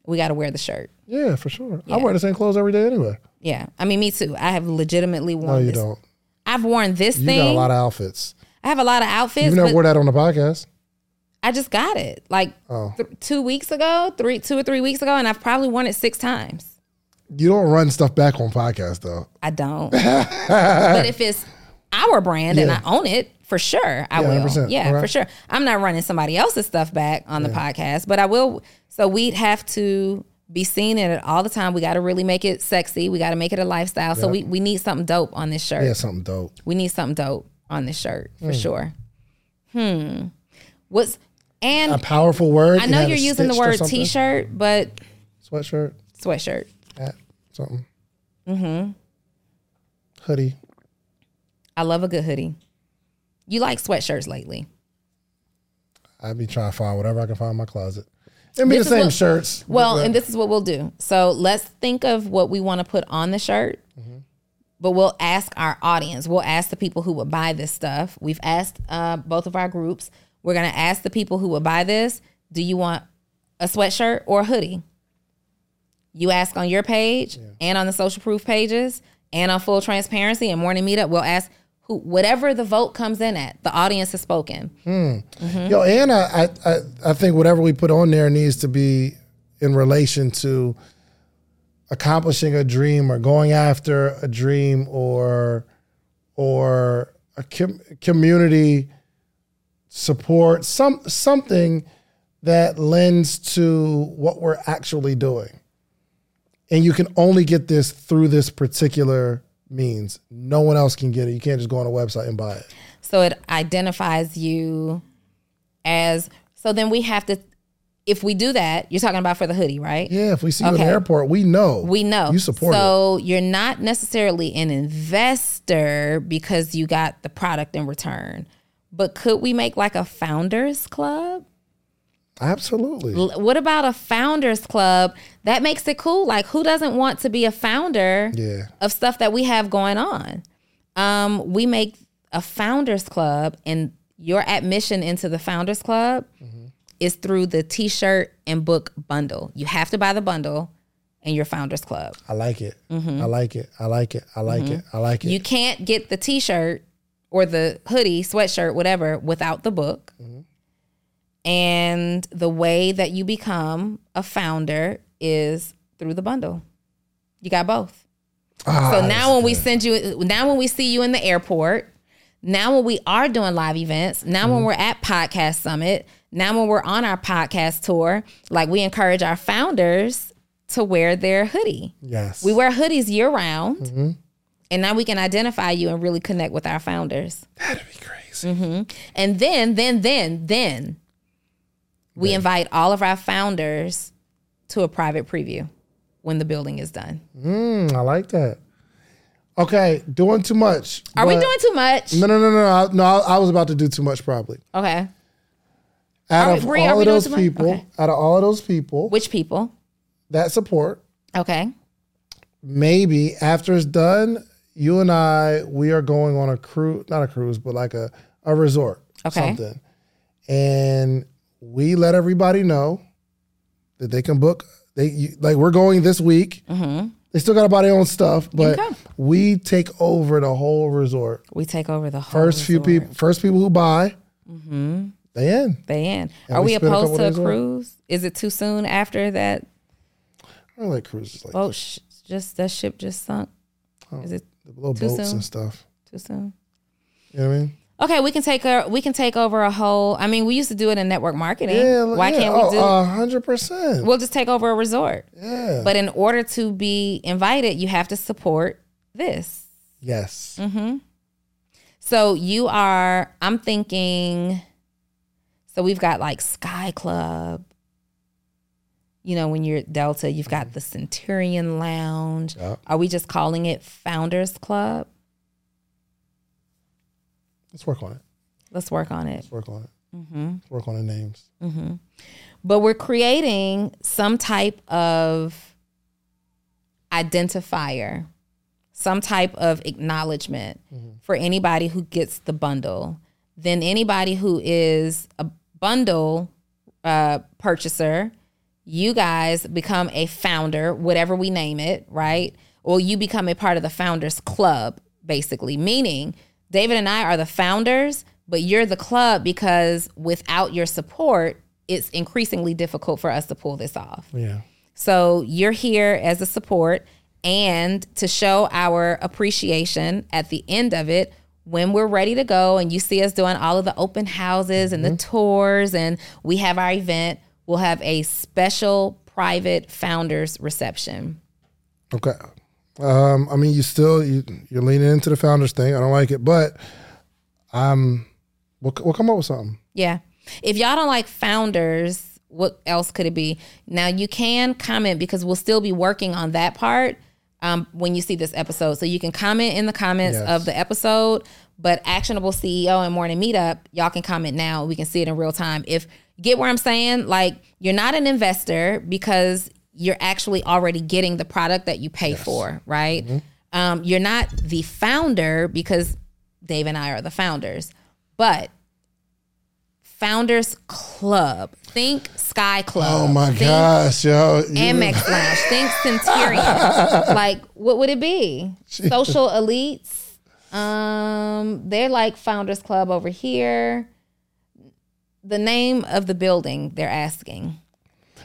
We got to wear the shirt. Yeah, for sure. Yeah. I wear the same clothes every day anyway. Yeah. I mean, me too. I have legitimately worn this. No, you this. don't. I've worn this you thing. You got a lot of outfits. I have a lot of outfits. You never wore that on the podcast. I just got it like oh. th- two weeks ago, three, two or three weeks ago, and I've probably worn it six times. You don't run stuff back on podcasts, though. I don't. But if it's our brand yeah. and I own it, for sure, I yeah, will. one hundred percent. Yeah, right. For sure. I'm not running somebody else's stuff back on yeah. the podcast, but I will. So we'd have to be seen in it all the time. We got to really make it sexy. We got to make it a lifestyle. Yep. So we, we need something dope on this shirt. Yeah, something dope. We need something dope. On the shirt for mm. sure. Hmm. What's and a powerful word? I know you're using the word t-shirt, but sweatshirt, sweatshirt, hat, something. Mm-hmm. Hoodie. I love a good hoodie. You like sweatshirts lately? I be trying to find whatever I can find in my closet. It'll be the same what, shirts. Well, and this is what we'll do. So let's think of what we want to put on the shirt, mm-hmm. but we'll ask our audience. We'll ask the people who would buy this stuff. We've asked uh, both of our groups. We're going to ask the people who would buy this, do you want a sweatshirt or a hoodie? You ask on your page yeah. and on the Social Proof pages and on Full Transparency and Morning Meetup. We'll ask who, whatever the vote comes in at, the audience has spoken. Hmm. Mm-hmm. Yo, and I, I, I think whatever we put on there needs to be in relation to accomplishing a dream or going after a dream or or a com- community support, some something that lends to what we're actually doing. And you can only get this through this particular means. No one else can get it. You can't just go on a website and buy it. So it identifies you as, so then we have to, if we do that, you're talking about for the hoodie, right? Yeah, if we see okay. you in the airport, we know. We know. You support so it. So you're not necessarily an investor because you got the product in return. But could we make like a founders club? Absolutely. What about a founders club? That makes it cool. Like, who doesn't want to be a founder yeah. of stuff that we have going on? Um, we make a founders club, and your admission into the founders club mm-hmm. is through the t-shirt and book bundle. You have to buy the bundle and your founders club. I like it. Mm-hmm. I like it. I like it. I like mm-hmm. it. I like it. You can't get the t-shirt or the hoodie, sweatshirt, whatever, without the book. Mm-hmm. And the way that you become a founder is through the bundle. You got both. Ah, so now when good. we send you, now when we see you in the airport, now when we are doing live events, now mm-hmm. when we're at Podcast Summit, now when we're on our podcast tour, like we encourage our founders to wear their hoodie. Yes. We wear hoodies year round. Mm-hmm. And now we can identify you and really connect with our founders. That'd be crazy. Mm-hmm. And then, then, then, then. We yeah. invite all of our founders to a private preview when the building is done. Mm, I like that. Okay, doing too much. Are we doing too much? No, no, no, no. I, no, I was about to do too much probably. Okay. Out are of we, all of those people, okay. out of all of those people. Which people? That support. Okay. Maybe after it's done, you and I, we are going on a cruise, not a cruise, but like a, a resort. Okay. Something. And we let everybody know that they can book. They you, like we're going this week. Mm-hmm. They still got to buy their own stuff, but we take over the whole resort. We take over the whole first resort. few people. First people who buy, mm-hmm. they in. They in. And Are we, we opposed a to a cruise? On. Is it too soon after that? I don't like cruises. Like oh, sh- just that ship just sunk. Oh, Is it the little too boats soon? and stuff? Too soon. You know what I mean? Okay, we can take a, we can take over a whole. I mean, we used to do it in network marketing. Yeah, Why yeah. can't we do? Oh, one hundred percent. We'll just take over a resort. Yeah. But in order to be invited, you have to support this. Yes. Mm-hmm. So you are. I'm thinking. So we've got like Sky Club. You know, when you're at Delta, you've got the Centurion Lounge. Yep. Are we just calling it Founders Club? Let's work on it. Let's work on it. Let's work on it. Mm-hmm. Let's work on the names. Mm-hmm. But we're creating some type of identifier, some type of acknowledgement mm-hmm. for anybody who gets the bundle. Then anybody who is a bundle uh, purchaser, you guys become a founder, whatever we name it, right? Or you become a part of the Founders Club, basically, meaning David and I are the founders, but you're the club because without your support, it's increasingly difficult for us to pull this off. Yeah. So you're here as a support and to show our appreciation at the end of it when we're ready to go and you see us doing all of the open houses mm-hmm. and the tours and we have our event, we'll have a special private founders reception. Okay. Um, I mean, you still you, you're leaning into the founders thing. I don't like it, but um, we'll we'll come up with something. Yeah, if y'all don't like founders, what else could it be? Now you can comment because we'll still be working on that part um, when you see this episode. So you can comment in the comments yes. of the episode. But Actionable C E O and Morning Meetup, y'all can comment now. We can see it in real time. If Get where I'm saying? Like, you're not an investor because you're actually already getting the product that you pay yes. for, right? Mm-hmm. Um, you're not the founder because Dave and I are the founders, but Founders Club. Think Sky Club. Oh my think gosh, yo. Amex Lounge. Think Centurion. Like, what would it be? Jeez. Social Elites. Um, they're like Founders Club over here. The name of the building they're asking.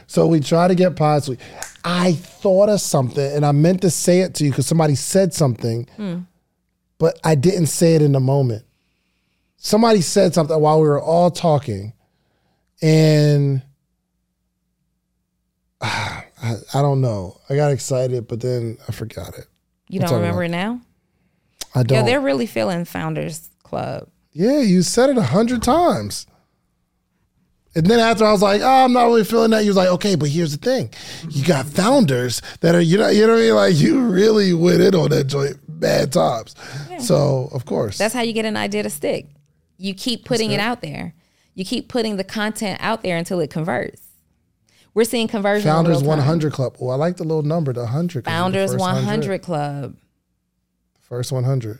So we try to get positive. I thought of something and I meant to say it to you because somebody said something, mm. but I didn't say it in the moment. Somebody said something while we were all talking, and uh, I, I don't know. I got excited, but then I forgot it. You don't remember it now? I don't. Yeah, they're really feeling Founders Club. Yeah, you said it a hundred times. And then after I was like, oh, I'm not really feeling that. You was like, okay, but here's the thing. You got founders that are, you know, you know what I mean? Like, you really went in on that joint bad times. Yeah. So, of course. That's how you get an idea to stick. You keep putting it out there. You keep putting the content out there until it converts. We're seeing conversion. Founders one hundred Club. Oh, I like the little number, the one hundred. Founders the one hundred Club. The first one hundred.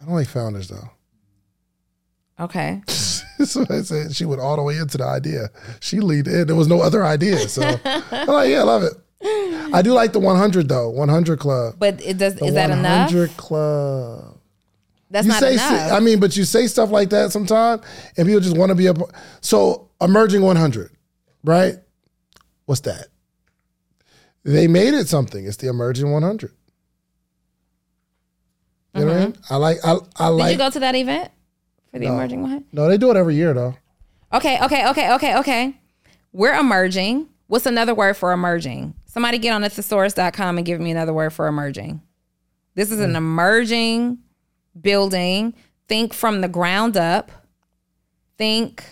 I don't like founders, though. Okay. So I said she went all the way into the idea. She leaned in. There was no other idea. So I'm like, yeah, I love it. I do like the one hundred though. one hundred Club. But it does. The is that enough? one hundred Club. That's you not say, enough. I mean, but you say stuff like that sometimes, and people just want to be up. So Emerging one hundred, right? What's that? They made it something. It's the Emerging one hundred. You mm-hmm. know what I mean? I like. I, I like. Did you go to that event? For the no. Emerging one? No, they do it every year though. Okay, okay, okay, okay, okay. We're emerging. What's another word for emerging? Somebody get on a thesaurus dot com and give me another word for emerging. This is mm. an emerging building. Think from the ground up. Think.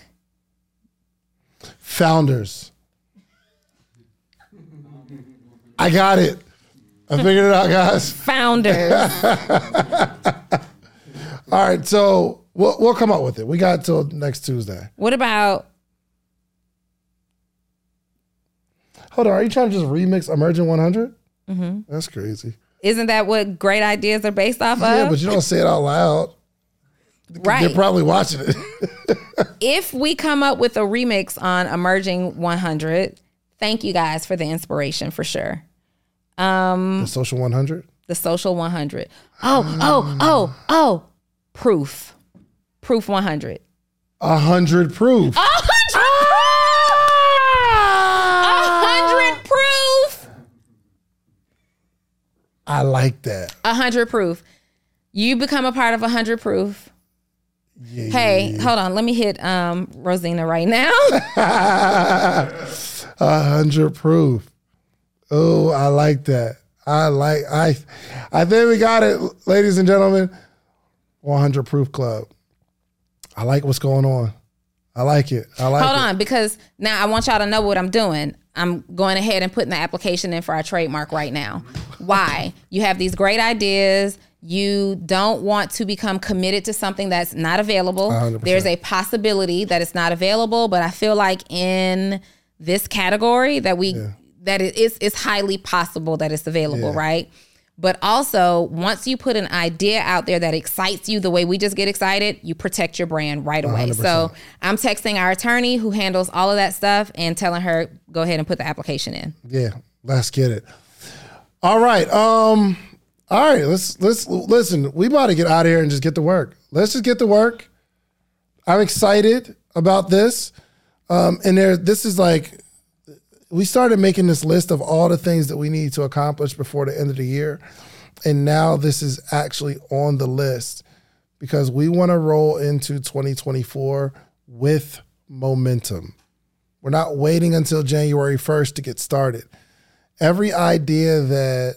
Founders. I got it. I figured it out, guys. Founders. All right, so. We'll, we'll come up with it. We got till next Tuesday. What about? Hold on. Are you trying to just remix Emerging one hundred? Mm-hmm. That's crazy. Isn't that what great ideas are based off yeah, of? Yeah, but you don't say it out loud. Right. They're probably watching it. If we come up with a remix on Emerging one hundred, thank you guys for the inspiration for sure. Um, the Social one hundred? The Social one hundred. Oh, oh, oh, oh. Proof. Proof one hundred. one hundred proof. one hundred proof. one hundred proof. I like that. one hundred proof. You become a part of one hundred proof. Yeah, hey, yeah, yeah. Hold on. Let me hit um, Rosina right now. one hundred proof. Oh, I like that. I like I. I think we got it, ladies and gentlemen. one hundred Proof Club. I like what's going on. I like it. I like it. Hold on, because now I want y'all to know what I'm doing. I'm going ahead and putting the application in for our trademark right now. Why? You have these great ideas. You don't want to become committed to something that's not available. one hundred percent. There's a possibility that it's not available, but I feel like in this category that we yeah. that it is it's highly possible that it's available, yeah. right? But also, once you put an idea out there that excites you the way we just get excited, you protect your brand right away. one hundred percent. So I'm texting our attorney who handles all of that stuff and telling her, go ahead and put the application in. Yeah, let's get it. All right. Um, all right, let's, let's listen. We about to get out of here and just get to work. Let's just get to work. I'm excited about this. Um, and there, this is like... We started making this list of all the things that we need to accomplish before the end of the year. And now this is actually on the list because we want to roll into twenty twenty-four with momentum. We're not waiting until January first to get started. Every idea that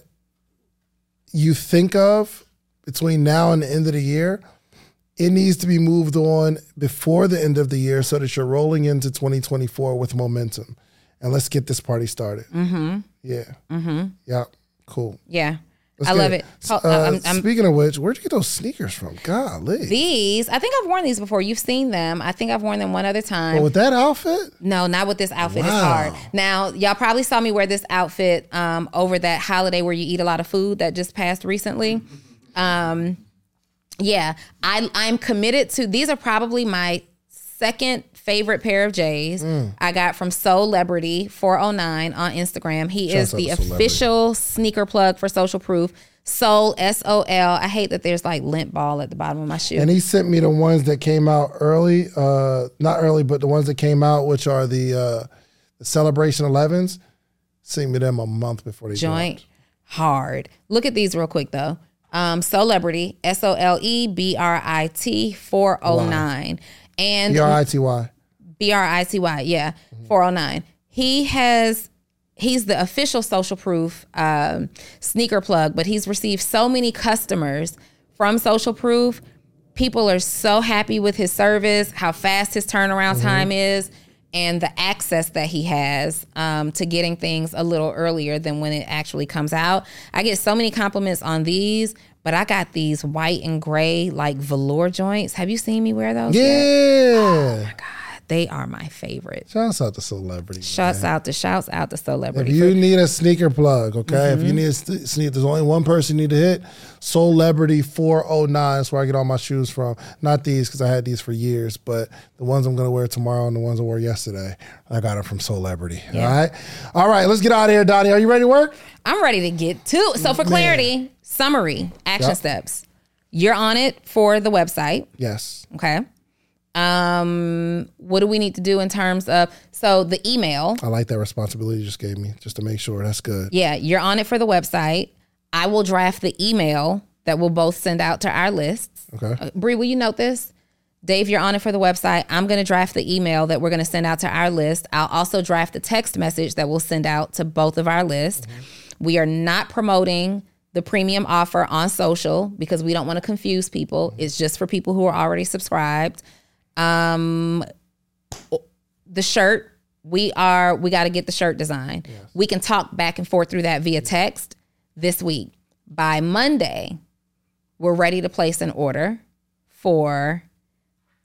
you think of between now and the end of the year, it needs to be moved on before the end of the year so that you're rolling into twenty twenty-four with momentum. And let's get this party started. Mm-hmm. Yeah. Mm-hmm. Yeah. Cool. Yeah. Let's I love it. it. Uh, I'm, I'm, speaking of which, where'd you get those sneakers from? Golly. These, I think I've worn these before. You've seen them. I think I've worn them one other time. Well, with that outfit? No, not with this outfit. Wow. It's hard. Now, y'all probably saw me wear this outfit um, over that holiday where you eat a lot of food that just passed recently. Um, yeah, I, I'm committed to, these are probably my second favorite pair of J's mm. I got from Soulebrity four oh nine on Instagram. He Shout is the official sneaker plug for Social Proof. Soul, S O L. I hate that there's like lint ball at the bottom of my shoe. And he sent me the ones that came out early, uh, not early, but the ones that came out, which are the uh, Celebration elevens. Sent me them a month before they joint dropped. Hard. Look at these real quick though. Um, Soulebrity, S O L E B R I T four oh nine. And B R I T Y. B R I T Y, yeah, mm-hmm. four oh nine. He has, he's the official Social Proof um, sneaker plug, but he's received so many customers from Social Proof. People are so happy with his service, how fast his turnaround mm-hmm. time is, and the access that he has um, to getting things a little earlier than when it actually comes out. I get so many compliments on these. But I got these white and gray, like velour joints. Have you seen me wear those? Yeah. Yet? Oh, my God. They are my favorite. Shouts out to Soulebrity. Shouts man. out to shouts out to Soulebrity. If you need a sneaker plug, okay? Mm-hmm. If you need a sneaker, there's only one person you need to hit. Soulebrity four oh nine. That's where I get all my shoes from. Not these, because I had these for years, but the ones I'm going to wear tomorrow and the ones I wore yesterday, I got them from Soulebrity. Yeah. All right? All right, let's get out of here, Donnie. Are you ready to work? I'm ready to get to. So for clarity... Man. Summary, action yep. steps. You're on it for the website. Yes. Okay. Um, what do we need to do in terms of, so the email. I like that responsibility you just gave me, just to make sure. That's good. Yeah, you're on it for the website. I will draft the email that we'll both send out to our lists. Okay. Uh, Bree, will you note this? Dave, you're on it for the website. I'm going to draft the email that we're going to send out to our list. I'll also draft the text message that we'll send out to both of our lists. Mm-hmm. We are not promoting the premium offer on social because we don't want to confuse people. It's just for people who are already subscribed. Um, the shirt, we are, we got to get the shirt design. Yes. We can talk back and forth through that via text this week. By Monday, we're ready to place an order for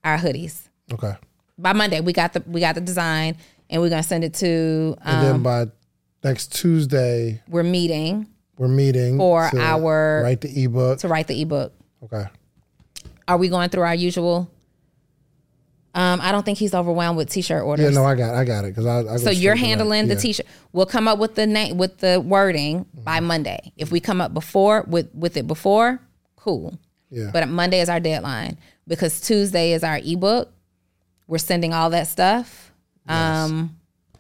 our hoodies. Okay. By Monday, we got the, we got the design and we're going to send it to, um, and then by next Tuesday, we're meeting. We're meeting for our write the ebook to write the ebook. Okay. Are we going through our usual? Um, I don't think he's overwhelmed with t-shirt orders. Yeah, no, I got, I got it because I, I. So you're handling the yeah. t-shirt. We'll come up with the name with the wording mm-hmm. by Monday. If we come up before with with it before, cool. Yeah. But Monday is our deadline because Tuesday is our ebook. We're sending all that stuff. Yes. Um,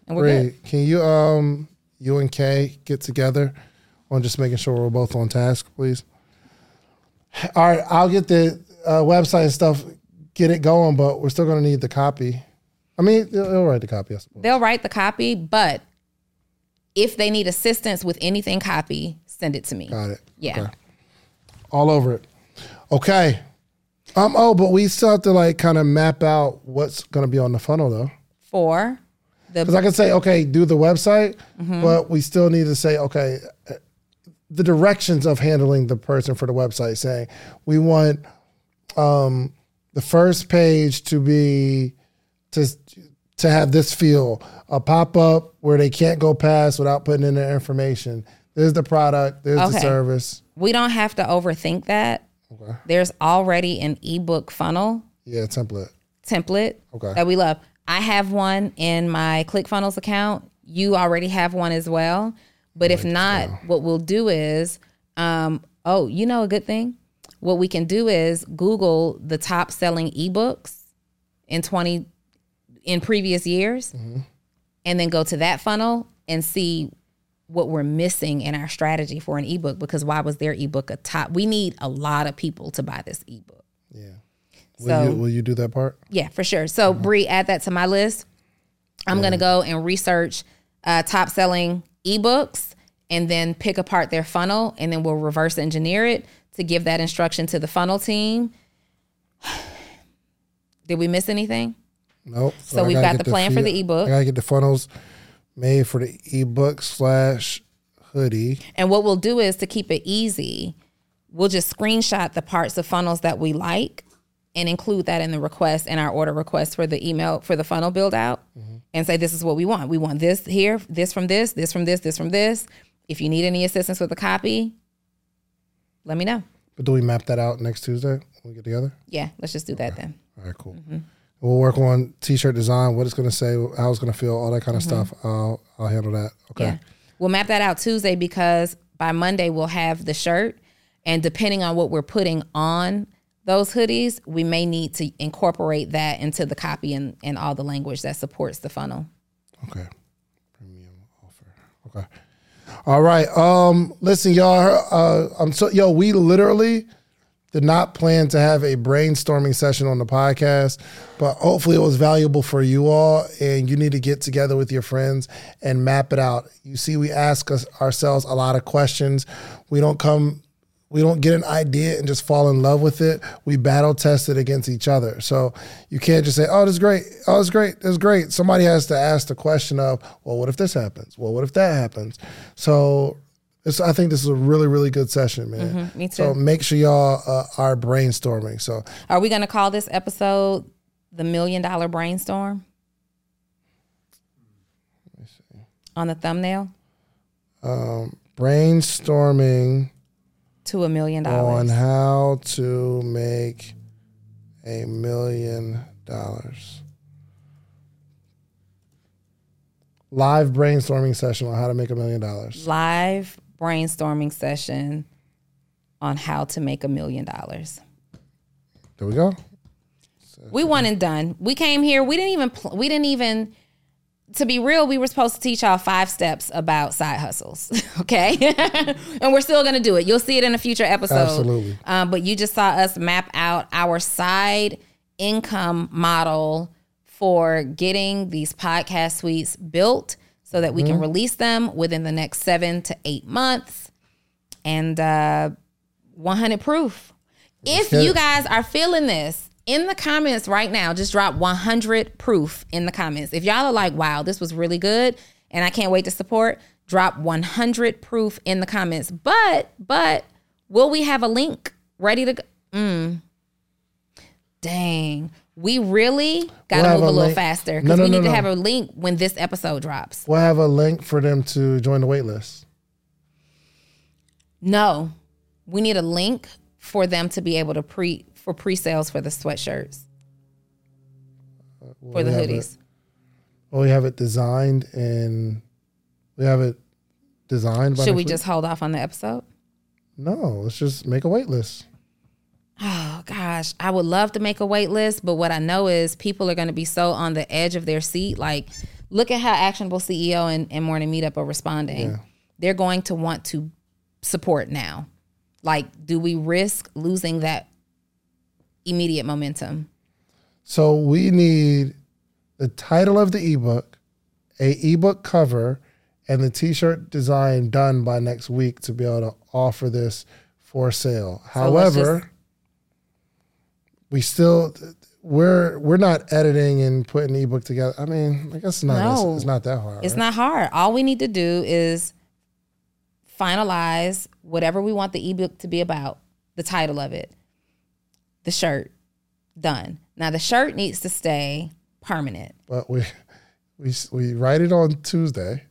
and we're Great. good. Can you um you and Kay get together? On just making sure we're both on task, please. All right, I'll get the uh, website and stuff, get it going, but we're still going to need the copy. I mean, they'll, they'll write the copy, I suppose. They'll write the copy, but if they need assistance with anything copy, send it to me. Got it. Yeah. Okay. All over it. Okay. Um. Oh, but we still have to like kind of map out what's going to be on the funnel, though. For the... Because I can say, okay, do the website, mm-hmm. but we still need to say, okay... the directions of handling the person for the website, saying we want um, the first page to be to to have this feel, a pop-up where they can't go past without putting in their information. There's the product, there's okay. the service. We don't have to overthink that. Okay. There's already an ebook funnel. Yeah, template. Template okay. that we love. I have one in my ClickFunnels account. You already have one as well. But if not, what we'll do is, um, oh, you know a good thing? What we can do is Google the top selling ebooks in twenty in previous years mm-hmm. and then go to that funnel and see what we're missing in our strategy for an ebook because why was their ebook a top? We need a lot of people to buy this ebook. Yeah. Will, so, you, will you do that part? Yeah, for sure. So, mm-hmm. Bree, add that to my list. I'm yeah. going to go and research uh, top selling ebooks and then pick apart their funnel and then we'll reverse engineer it to give that instruction to the funnel team. Did we miss anything? Nope. So we've got the plan for the ebook. I gotta get the funnels made for the ebook slash hoodie. And what we'll do is, to keep it easy, we'll just screenshot the parts of funnels that we like and include that in the request, in our order request for the email, for the funnel build out, mm-hmm. and say, this is what we want. We want this here, this from this, this from this, this from this. If you need any assistance with the copy, let me know. But do we map that out next Tuesday when we get together? Yeah, let's just do okay. that then. All right, cool. Mm-hmm. We'll work on t-shirt design, what it's going to say, how it's going to feel, all that kind of mm-hmm. stuff. I'll I'll handle that. Okay. Yeah. We'll map that out Tuesday, because by Monday we'll have the shirt. And depending on what we're putting on those hoodies, we may need to incorporate that into the copy and, and all the language that supports the funnel. Okay. Premium offer. Okay. All right. Um, listen, y'all, uh, I'm so, yo, we literally did not plan to have a brainstorming session on the podcast, but hopefully it was valuable for you all, and you need to get together with your friends and map it out. You see, we ask us, ourselves a lot of questions. We don't come... We don't get an idea and just fall in love with it. We battle test it against each other. So you can't just say, oh, this is great. Oh, it's great. It's great. Somebody has to ask the question of, well, what if this happens? Well, what if that happens? So it's, I think this is a really, really good session, man. Mm-hmm, me too. So make sure y'all uh, are brainstorming. So are we going to call this episode the Million Dollar Brainstorm? Let me see. On the thumbnail? Um, brainstorming. To a million dollars. On how to make a million dollars. Live brainstorming session on how to make a million dollars. Live brainstorming session on how to make a million dollars. There we go. We one and done. We came here. We didn't even, pl- we didn't even... To be real, we were supposed to teach y'all five steps about side hustles, okay? And we're still going to do it. You'll see it in a future episode. Absolutely. Um, but you just saw us map out our side income model for getting these podcast suites built so that we mm-hmm. can release them within the next seven to eight months. And uh, one hundred proof. If you guys are feeling this, in the comments right now, just drop one hundred proof in the comments. If y'all are like, wow, this was really good and I can't wait to support, drop one hundred proof in the comments. But, but will we have a link ready to go? Mm. Dang. We really got to we'll move a, a little faster because no, no, we need no, no. to have a link when this episode drops. We'll have a link for them to join the wait list. No, we need a link for them to be able to pre- For pre-sales for the sweatshirts, well, for the we hoodies. It, well, we have it designed and we have it designed. By Should we week? just hold off on the episode? No, let's just make a wait list. Oh gosh, I would love to make a wait list, but what I know is people are going to be so on the edge of their seat. Like, look at how Actionable C E O and, and Morning Meetup are responding. Yeah. They're going to want to support now. Like, do we risk losing that immediate momentum? So we need the title of the ebook, a ebook cover, and the t-shirt design done by next week to be able to offer this for sale. So However, just... we still we're we're not editing and putting the ebook together. I mean, I guess not. No, it's, it's not that hard. It's right? not hard. All we need to do is finalize whatever we want the ebook to be about, the title of it. The shirt, done. Now the shirt needs to stay permanent. But we, we we write it on Tuesday.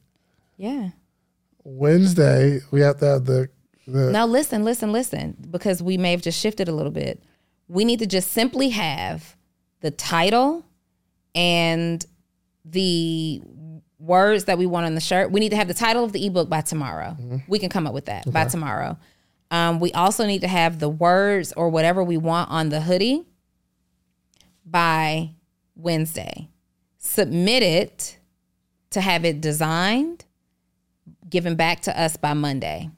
Yeah. Wednesday we have to have the. the now listen, listen, listen, because we may have just shifted a little bit. We need to just simply have the title and the words that we want on the shirt. We need to have the title of the ebook by tomorrow. Mm-hmm. We can come up with that okay. by tomorrow. Um, we also need to have the words or whatever we want on the hoodie by Wednesday. Submit it to have it designed, given back to us by Monday.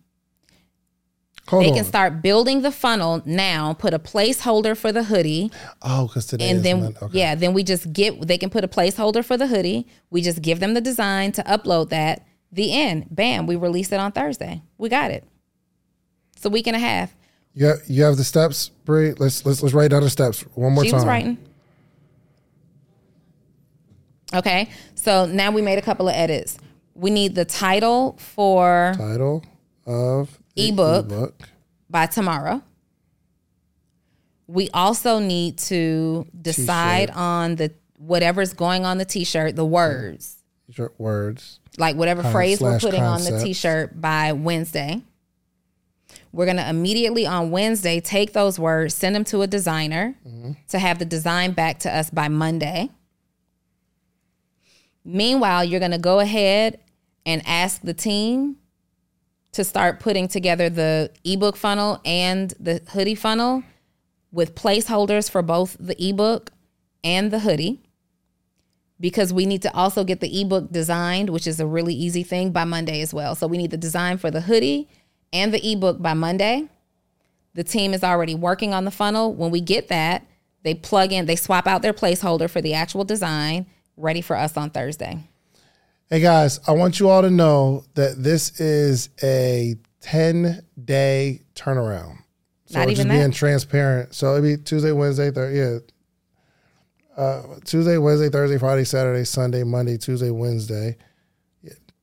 Hold they on. Can start building the funnel now, put a placeholder for the hoodie. Oh, because today and is then, Monday. Okay. Yeah, then we just get, they can put a placeholder for the hoodie. We just give them the design to upload that. The end. Bam, we release it on Thursday. We got it. It's a week and a half. You have, you have the steps, Bree. Let's let's let's write down the steps one more she time. She was writing. Okay, so now we made a couple of edits. We need the title for title of ebook, ebook by tomorrow. We also need to decide t-shirt. on the whatever's going on the t-shirt, the words. T-shirt words. Like whatever Con- phrase we're putting concepts. on the t-shirt by Wednesday. We're going to immediately on Wednesday take those words, send them to a designer mm-hmm. to have the design back to us by Monday. Meanwhile, you're going to go ahead and ask the team to start putting together the ebook funnel and the hoodie funnel with placeholders for both the ebook and the hoodie, because we need to also get the ebook designed, which is a really easy thing, by Monday as well. So we need the design for the hoodie and the ebook by Monday. The team is already working on the funnel. When we get that, they plug in, they swap out their placeholder for the actual design, ready for us on Thursday. Hey guys, I want you all to know that this is a ten day turnaround. So Not we're even just that. being transparent. So it'd be Tuesday, Wednesday, Thursday. Yeah. Uh, Tuesday, Wednesday, Thursday, Friday, Saturday, Sunday, Monday, Tuesday, Wedday.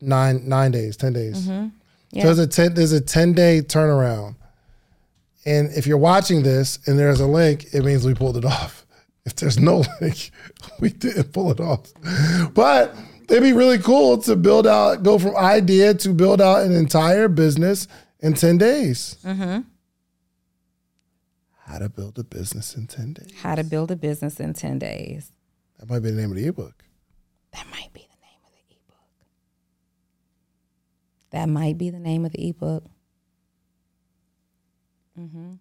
Nine nine days, ten days. Mm-hmm. Yeah. So there's a ten there's a ten day turnaround. And if you're watching this and there's a link, it means we pulled it off. If there's no link, we didn't pull it off. But it'd be really cool to build out, go from idea to build out an entire business in ten days. Mm-hmm. How to build a business in ten days. How to build a business in ten days. That might be the name of the ebook. That might be the name of the ebook. That might be the name of the ebook. Mm-hmm.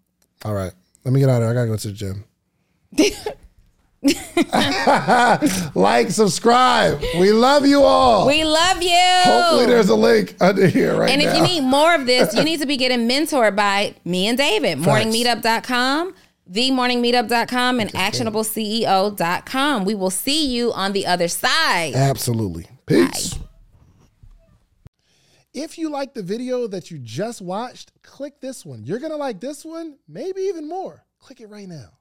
All right, let me get out of here. I gotta go to the gym. Like, subscribe. We love you all. We love you. Hopefully, there's a link under here right now. And if now. you need more of this, you need to be getting mentored by me and David. morning meetup dot com, the morning meetup dot com, and actionable c e o dot com. We will see you on the other side. Absolutely. Peace. Bye. If you like the video that you just watched, click this one. You're going to like this one, maybe even more. Click it right now.